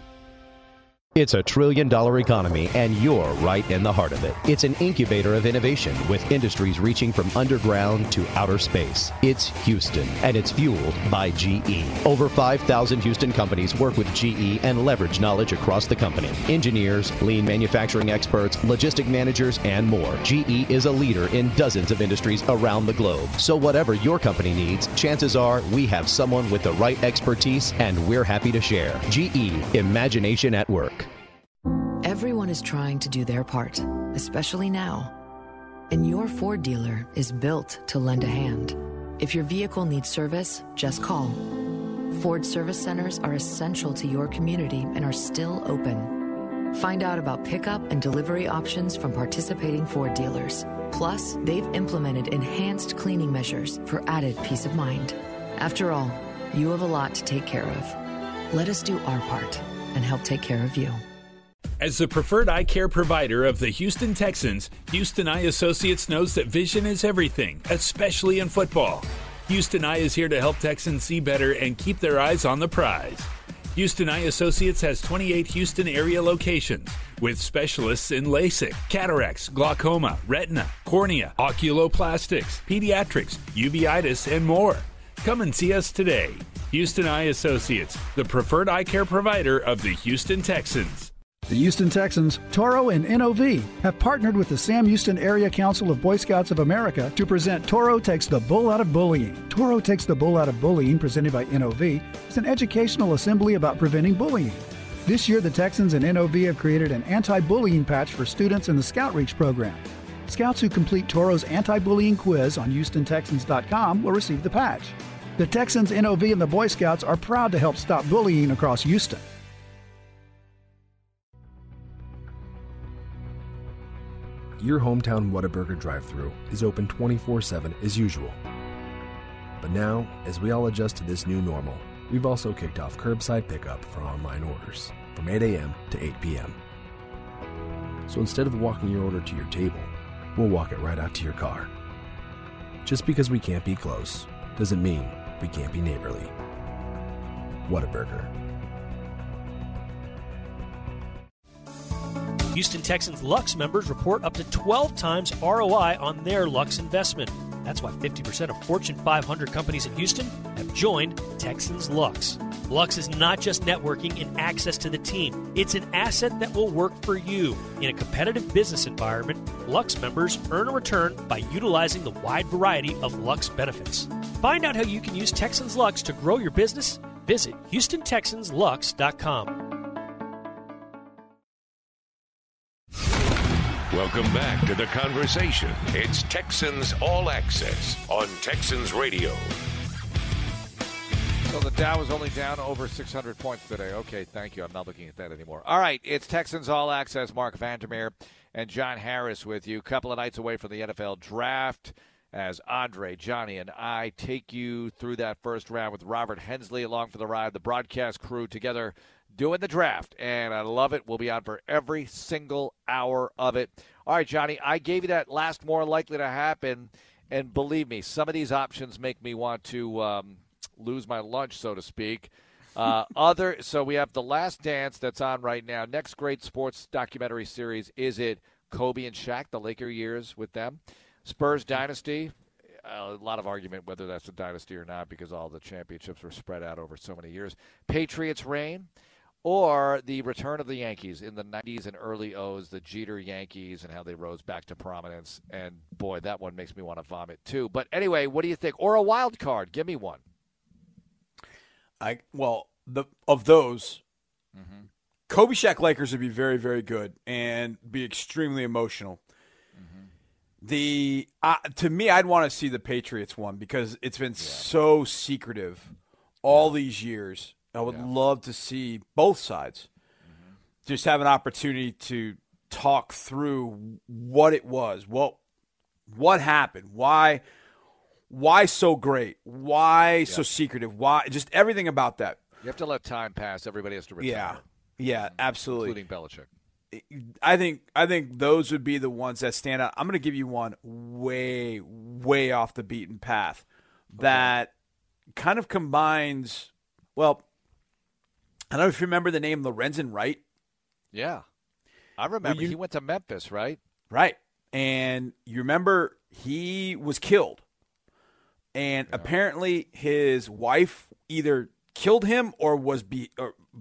It's a trillion-dollar economy, and you're right in the heart of it. It's an incubator of innovation with industries reaching from underground to outer space. It's Houston, and it's fueled by GE. Over 5,000 Houston companies work with GE and leverage knowledge across the company. Engineers, lean manufacturing experts, logistic managers, and more. GE is a leader in dozens of industries around the globe. So whatever your company needs, chances are we have someone with the right expertise, and we're happy to share. GE, imagination at work. Everyone is trying to do their part, especially now. And your Ford dealer is built to lend a hand. If your vehicle needs service, just call. Ford service centers are essential to your community and are still open. Find out about pickup and delivery options from participating Ford dealers. Plus, they've implemented enhanced cleaning measures for added peace of mind. After all, you have a lot to take care of. Let us do our part and help take care of you. As the preferred eye care provider of the Houston Texans, Houston Eye Associates knows that vision is everything, especially in football. Houston Eye is here to help Texans see better and keep their eyes on the prize. Houston Eye Associates has 28 Houston area locations with specialists in LASIK, cataracts, glaucoma, retina, cornea, oculoplastics, pediatrics, uveitis, and more. Come and see us today. Houston Eye Associates, the preferred eye care provider of the Houston Texans. The Houston Texans, Toro, and NOV have partnered with the Sam Houston Area Council of Boy Scouts of America to present Toro Takes the Bull Out of Bullying. Toro Takes the Bull Out of Bullying, presented by NOV, is an educational assembly about preventing bullying. This year, the Texans and NOV have created an anti-bullying patch for students in the Scout Reach program. Scouts who complete Toro's anti-bullying quiz on HoustonTexans.com will receive the patch. The Texans, NOV, and the Boy Scouts are proud to help stop bullying across Houston. Your hometown Whataburger drive-thru is open 24/7 as usual. But now, as we all adjust to this new normal, we've also kicked off curbside pickup for online orders from 8 a.m. to 8 p.m. So instead of walking your order to your table, we'll walk it right out to your car. Just because we can't be close doesn't mean we can't be neighborly. Whataburger. Houston Texans Lux members report up to 12 times ROI on their Lux investment. That's why 50% of Fortune 500 companies in Houston have joined Texans Lux. Lux is not just networking and access to the team. It's an asset that will work for you. In a competitive business environment, Lux members earn a return by utilizing the wide variety of Lux benefits. Find out how you can use Texans Lux to grow your business. Visit HoustonTexansLux.com. Welcome back to the conversation. It's Texans All Access on Texans Radio. So the Dow is only down over 600 points today. Okay, thank you. I'm not looking at that anymore. All right, it's Texans All Access. Mark Vandermeer and John Harris with you. A couple of nights away from the NFL draft as Andre, Johnny, and I take you through that first round with Robert Hensley along for the ride. The broadcast crew together doing the draft, and I love it. We'll be on for every single hour of it. All right, Johnny, I gave you that last more likely to happen, and believe me, some of these options make me want to lose my lunch, so to speak. So we have The Last Dance that's on right now. Next great sports documentary series, is it Kobe and Shaq, the Laker years with them? Spurs Dynasty, A lot of argument whether that's a dynasty or not because all the championships were spread out over so many years. Patriots reign or the return of the Yankees in the 90s and early 00s, the Jeter Yankees and how they rose back to prominence. And, boy, that one makes me want to vomit, too. But, anyway, what do you think? Or a wild card. Give me one. Of those, mm-hmm. Kobe Shaq Lakers would be very, very good and be extremely emotional. Mm-hmm. To me, I'd want to see the Patriots one because it's been so secretive all these years. I would love to see both sides just have an opportunity to talk through what it was, what happened, why so great, why so secretive, why just everything about that. You have to let time pass. Everybody has to retire. Yeah, absolutely, including Belichick. I think those would be the ones that stand out. I'm going to give you one way off the beaten path that kind of combines. Well, I don't know if you remember the name Lorenzen Wright. Yeah, I remember. He went to Memphis, right? Right, and you remember he was killed, and apparently his wife either killed him or was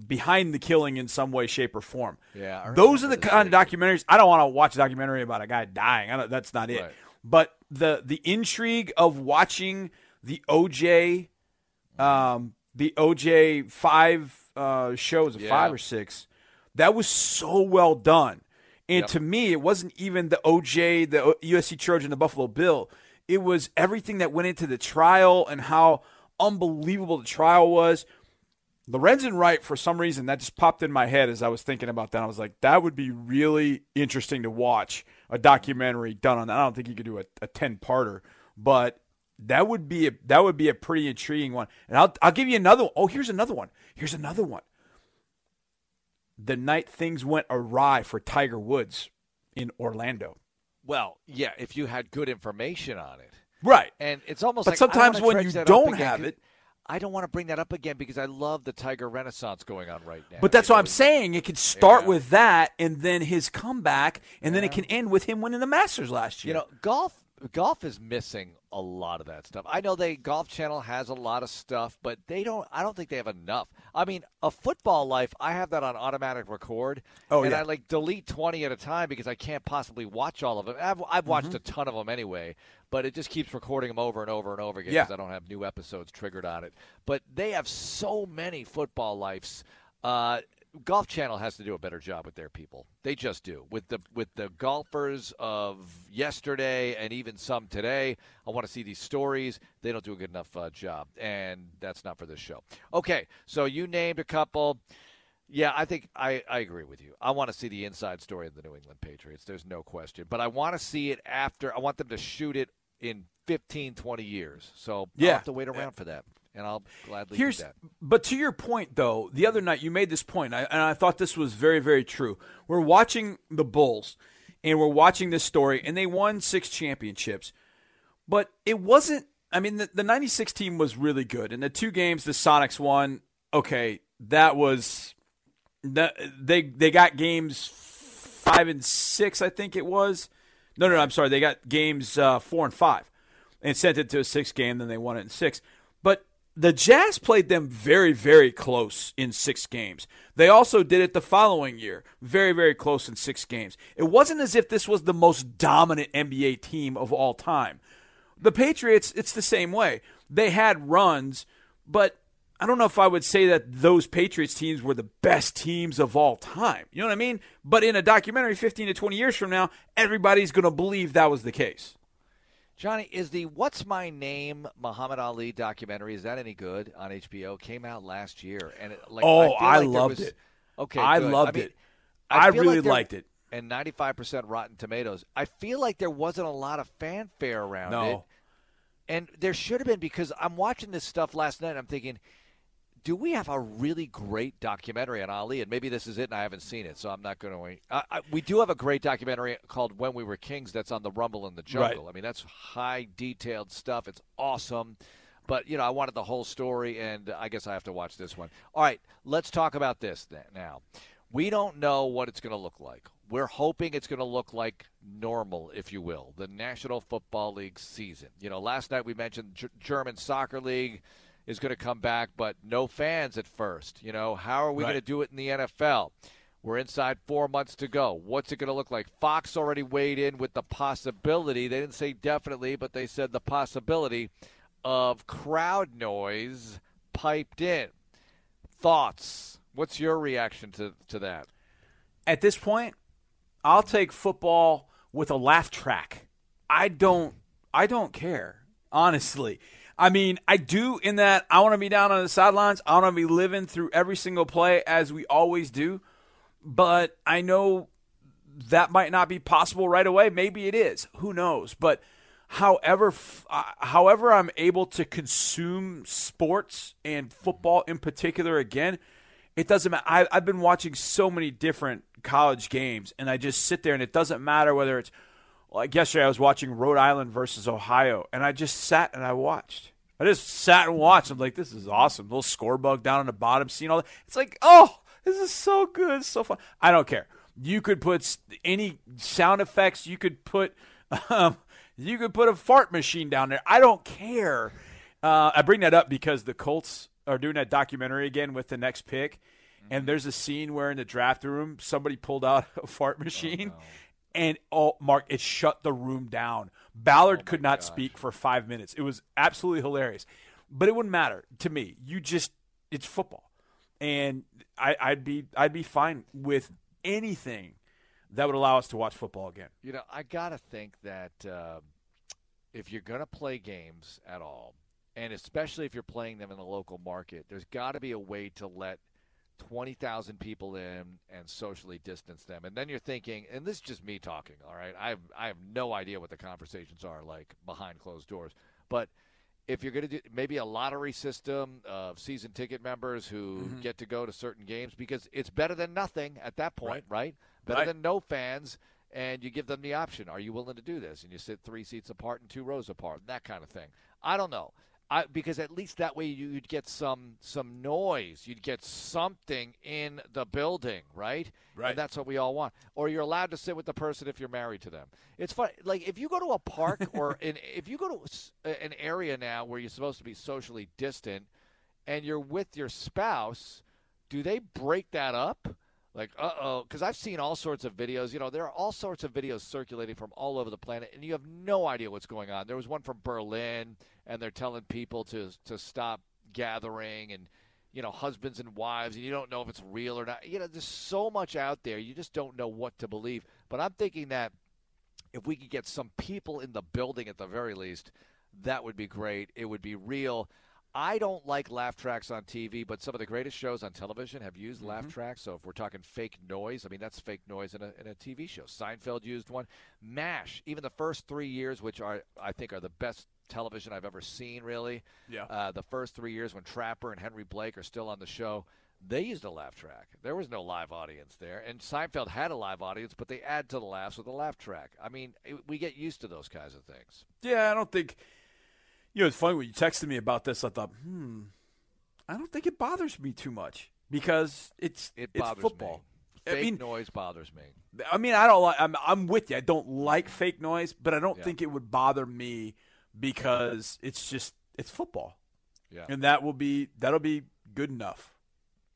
behind the killing in some way, shape, or form. Yeah, those are the kind of documentaries. I don't want to watch a documentary about a guy dying. That's not it. Right. But the intrigue of watching the OJ shows, five or six, that was so well done. And to me, it wasn't even the OJ, the USC Trojan, the Buffalo Bill. It was everything that went into the trial and how unbelievable the trial was. Lorenzen Wright, for some reason, that just popped in my head as I was thinking about that. I was like, that would be really interesting to watch a documentary done on that. I don't think you could do a 10-parter, but that would be a pretty intriguing one. And I'll give you another one. Oh, here's another one. The night things went awry for Tiger Woods in Orlando. Well, yeah, if you had good information on it. Right. And it's almost but like sometimes when you don't have it, I don't want to bring that up again because I love the Tiger Renaissance going on right now. But that's what I'm saying. It could start with that and then his comeback, and then it can end with him winning the Masters last year. You know, golf is missing a lot of that stuff. I know Golf Channel has a lot of stuff, but I don't think they have enough. I mean, a football life, I have that on automatic record, I like delete 20 at a time because I can't possibly watch all of them. I've watched a ton of them anyway, but it just keeps recording them over and over and over again because I don't have new episodes triggered on it. But they have so many football lives. Golf Channel has to do a better job with their people. They just do. With the golfers of yesterday and even some today, I want to see these stories. They don't do a good enough job, and that's not for this show. Okay, so you named a couple. Yeah, I think I agree with you. I want to see the inside story of the New England Patriots. There's no question. But I want to see it after. I want them to shoot it in 15, 20 years. So I'll have to wait around for that. And I'll gladly do that. But to your point, though, the other night you made this point, and I thought this was very, very true. We're watching the Bulls, and we're watching this story, and they won 6 championships. But it wasn't – I mean, the 96 team was really good. And the 2 games the Sonics won, okay, that was – they got games 5 and 6, I think it was. No, I'm sorry. They got games 4 and 5 and sent it to a 6 game, then they won it in 6. But the Jazz played them very, very close in 6 games. They also did it the following year, very, very close in 6 games. It wasn't as if this was the most dominant NBA team of all time. The Patriots, it's the same way. They had runs, but I don't know if I would say that those Patriots teams were the best teams of all time. You know what I mean? But in a documentary 15 to 20 years from now, everybody's going to believe that was the case. Johnny, is the What's My Name Muhammad Ali documentary, is that any good on HBO? Came out last year. And I loved it. Okay, I loved it. I really liked it. And 95% Rotten Tomatoes. I feel like there wasn't a lot of fanfare around it. And there should have been, because I'm watching this stuff last night and I'm thinking, do we have a really great documentary on Ali? And maybe this is it, and I haven't seen it, so I'm not going to – we do have a great documentary called When We Were Kings that's on the Rumble in the Jungle. Right. I mean, that's high-detailed stuff. It's awesome. But, you know, I wanted the whole story, and I guess I have to watch this one. All right, let's talk about this now. We don't know what it's going to look like. We're hoping it's going to look like normal, if you will, the National Football League season. You know, last night we mentioned German Soccer League is going to come back, but no fans at first. You know, how are we going to do it in the NFL? We're inside 4 months to go. What's it going to look like? Fox already weighed in with the possibility. They didn't say definitely, but they said the possibility of crowd noise piped in. Thoughts? What's your reaction to that? At this point, I'll take football with a laugh track. I don't care, honestly. I mean, I do in that I want to be down on the sidelines. I want to be living through every single play as we always do. But I know that might not be possible right away. Maybe it is. Who knows? But however I'm able to consume sports and football in particular again, it doesn't matter. I've been watching so many different college games, and I just sit there, and it doesn't matter whether it's like yesterday I was watching Rhode Island versus Ohio, and I just sat and I watched. I just sat and watched. I'm like, this is awesome. Little score bug down on the bottom, seeing all that. It's like, oh, this is so good, so fun. I don't care. You could put any sound effects. You could put a fart machine down there. I don't care. I bring that up because the Colts are doing that documentary again with the next pick, and there's a scene where in the draft room somebody pulled out a fart machine, and Mark, it shut the room down. Ballard could not speak for 5 minutes. It was absolutely hilarious, but it wouldn't matter to me. You just, it's football. And I'd be fine with anything that would allow us to watch football again. You know, I gotta think that if you're gonna play games at all, and especially if you're playing them in the local market, there's got to be a way to let 20,000 people in and socially distance them. And then you're thinking, and this is just me talking, all right? I have no idea what the conversations are like behind closed doors, but if you're going to do maybe a lottery system of season ticket members who get to go to certain games, because it's better than nothing at that point, right? Better than no fans, and you give them the option. Are you willing to do this? And you sit 3 seats apart and 2 rows apart, that kind of thing. I don't know. Because at least that way you'd get some noise. You'd get something in the building, right? Right. And that's what we all want. Or you're allowed to sit with the person if you're married to them. It's funny. Like, if you go to a park or if you go to an area now where you're supposed to be socially distant and you're with your spouse, do they break that up? Like, uh-oh, because I've seen all sorts of videos. You know, there are all sorts of videos circulating from all over the planet, and you have no idea what's going on. There was one from Berlin, and they're telling people to stop gathering and, you know, husbands and wives, and you don't know if it's real or not. You know, there's so much out there. You just don't know what to believe. But I'm thinking that if we could get some people in the building at the very least, that would be great. It would be real. I don't like laugh tracks on TV, but some of the greatest shows on television have used laugh tracks. So if we're talking fake noise, I mean, that's fake noise in a TV show. Seinfeld used one. MASH, even the first 3 years, which I think are the best television I've ever seen, really. Yeah. The first 3 years when Trapper and Henry Blake are still on the show, they used a laugh track. There was no live audience there. And Seinfeld had a live audience, but they add to the laughs with a laugh track. I mean, we get used to those kinds of things. Yeah, I don't think... You know, it's funny when you texted me about this, I thought, I don't think it bothers me too much because it's football. Me. Fake noise bothers me. I mean, I don't like. I'm with you. I don't like fake noise, but I don't think it would bother me because it's just it's football. Yeah, and that'll be good enough.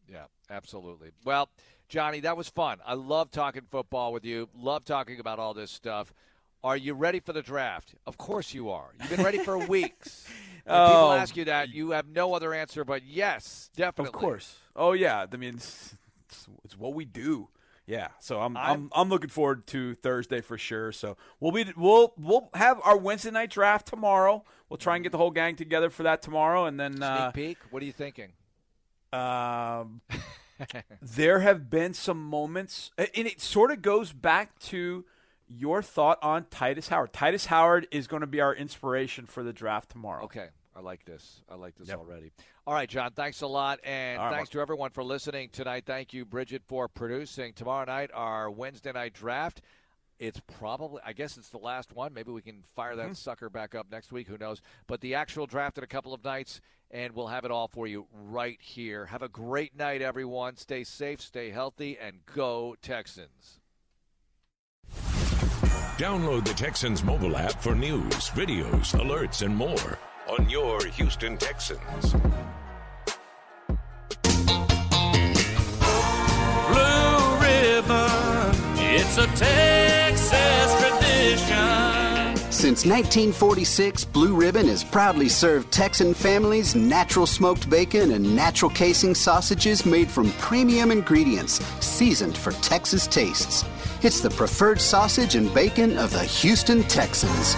Yeah, absolutely. Well, Johnny, that was fun. I love talking football with you. Love talking about all this stuff. Are you ready for the draft? Of course you are. You've been ready for weeks. When people ask you that, you have no other answer but yes, definitely. Of course. Oh yeah. I mean, it's what we do. Yeah. So I'm looking forward to Thursday for sure. So we'll have our Wednesday night draft tomorrow. We'll try and get the whole gang together for that tomorrow, and then sneak peek. What are you thinking? There have been some moments, and it sort of goes back to your thought on Tytus Howard. Tytus Howard is going to be our inspiration for the draft tomorrow. Okay. I like this already. All right, John, thanks a lot. And thanks to everyone for listening tonight. Thank you, Bridget, for producing. Tomorrow night, our Wednesday night draft. It's probably, I guess it's the last one. Maybe we can fire that sucker back up next week. Who knows? But the actual draft in a couple of nights, and we'll have it all for you right here. Have a great night, everyone. Stay safe, stay healthy, and go Texans. Download the Texans mobile app for news, videos, alerts, and more on your Houston Texans. Blue Ribbon, it's a Texas tradition. Since 1946, Blue Ribbon has proudly served Texan families natural smoked bacon and natural casing sausages made from premium ingredients, seasoned for Texas tastes. It's the preferred sausage and bacon of the Houston Texans.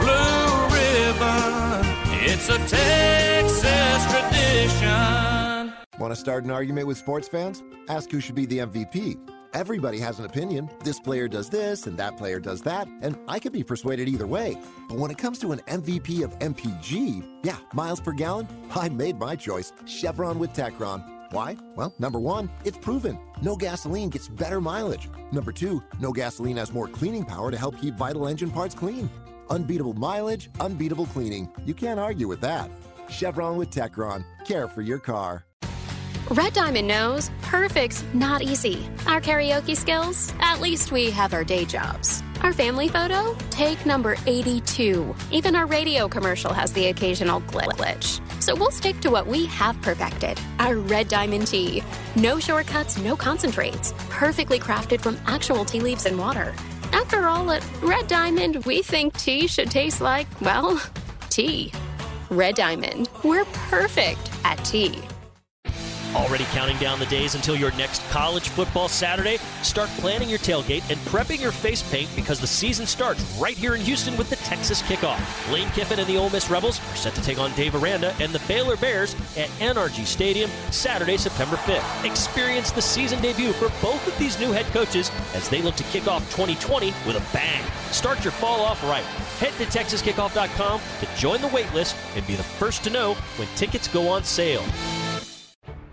Blue Ribbon, it's a Texas tradition. Want to start an argument with sports fans? Ask who should be the MVP. Everybody has an opinion. This player does this, and that player does that, and I could be persuaded either way. But when it comes to an MVP of MPG, yeah, miles per gallon, I made my choice. Chevron with Tecron. Why? Well, number one, it's proven. No gasoline gets better mileage. Number two, no gasoline has more cleaning power to help keep vital engine parts clean. Unbeatable mileage, unbeatable cleaning. You can't argue with that. Chevron with Tecron. Care for your car. Red Diamond knows perfect's not easy. Our karaoke skills? At least we have our day jobs. Our family photo? Take number 82. Even our radio commercial has the occasional glitch. So we'll stick to what we have perfected. Our Red Diamond tea. No shortcuts, no concentrates. Perfectly crafted from actual tea leaves and water. After all, at Red Diamond, we think tea should taste like, well, tea. Red Diamond. We're perfect at tea. Already counting down the days until your next college football Saturday? Start planning your tailgate and prepping your face paint because the season starts right here in Houston with the Texas Kickoff. Lane Kiffin and the Ole Miss Rebels are set to take on Dave Aranda and the Baylor Bears at NRG Stadium Saturday, September 5th. Experience the season debut for both of these new head coaches as they look to kick off 2020 with a bang. Start your fall off right. Head to TexasKickoff.com to join the wait list and be the first to know when tickets go on sale.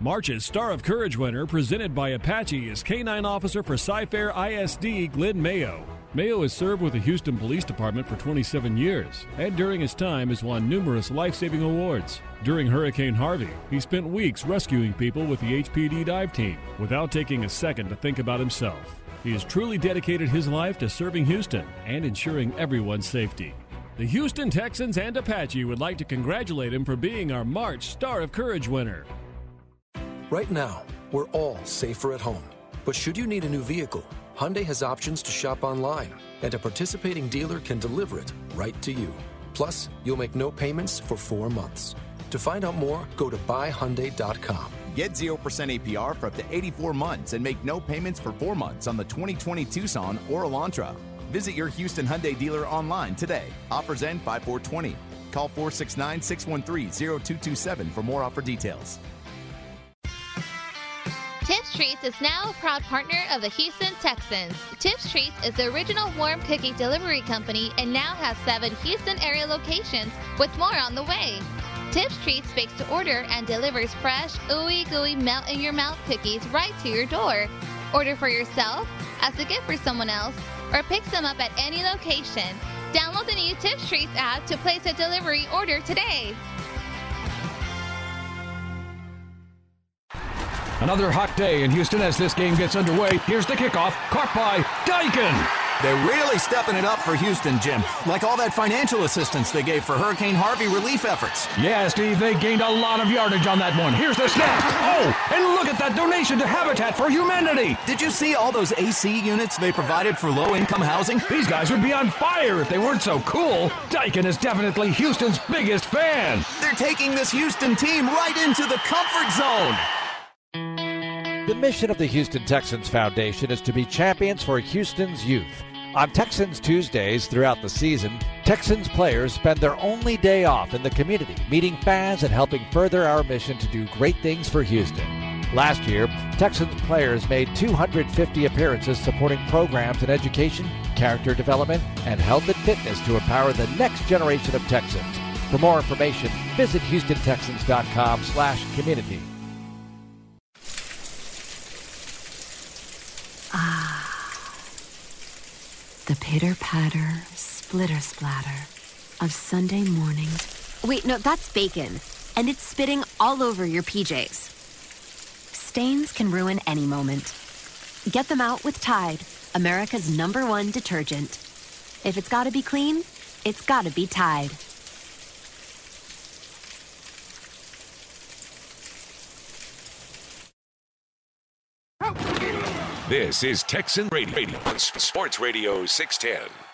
March's Star of Courage winner presented by Apache is K-9 officer for Cyfair ISD, Glenn Mayo. Mayo has served with the Houston Police Department for 27 years and during his time has won numerous life-saving awards. During Hurricane Harvey, he spent weeks rescuing people with the HPD dive team without taking a second to think about himself. He has truly dedicated his life to serving Houston and ensuring everyone's safety. The Houston Texans and Apache would like to congratulate him for being our March Star of Courage winner. Right now, we're all safer at home. But should you need a new vehicle, Hyundai has options to shop online, and a participating dealer can deliver it right to you. Plus, you'll make no payments for 4 months. To find out more, go to buyhyundai.com. Get 0% APR for up to 84 months and make no payments for 4 months on the 2020 Tucson or Elantra. Visit your Houston Hyundai dealer online today. Offers end 5/4/20. Call 469-613-0227 for more offer details. Tips Treats is now a proud partner of the Houston Texans. Tips Treats is the original warm cookie delivery company and now has 7 Houston area locations with more on the way. Tips Treats bakes to order and delivers fresh, ooey gooey melt in your mouth cookies right to your door. Order for yourself, as a gift for someone else, or pick some up at any location. Download the new Tips Treats app to place a delivery order today. Another hot day in Houston as this game gets underway. Here's the kickoff, caught by Dykin. They're really stepping it up for Houston, Jim. Like all that financial assistance they gave for Hurricane Harvey relief efforts. Yeah, Steve, they gained a lot of yardage on that one. Here's the snap. Oh, and look at that donation to Habitat for Humanity. Did you see all those AC units they provided for low-income housing? These guys would be on fire if they weren't so cool. Dykin is definitely Houston's biggest fan. They're taking this Houston team right into the comfort zone. The mission of the Houston Texans Foundation is to be champions for Houston's youth. On Texans Tuesdays throughout the season, Texans players spend their only day off in the community, meeting fans and helping further our mission to do great things for Houston. Last year, Texans players made 250 appearances supporting programs in education, character development, and health and fitness to empower the next generation of Texans. For more information, visit HoustonTexans.com/community. The pitter-patter, splitter-splatter of Sunday mornings. Wait, no, that's bacon. And it's spitting all over your PJs. Stains can ruin any moment. Get them out with Tide, America's #1 detergent. If it's gotta be clean, it's gotta be Tide. This is Texan Radio, Sports Radio 610.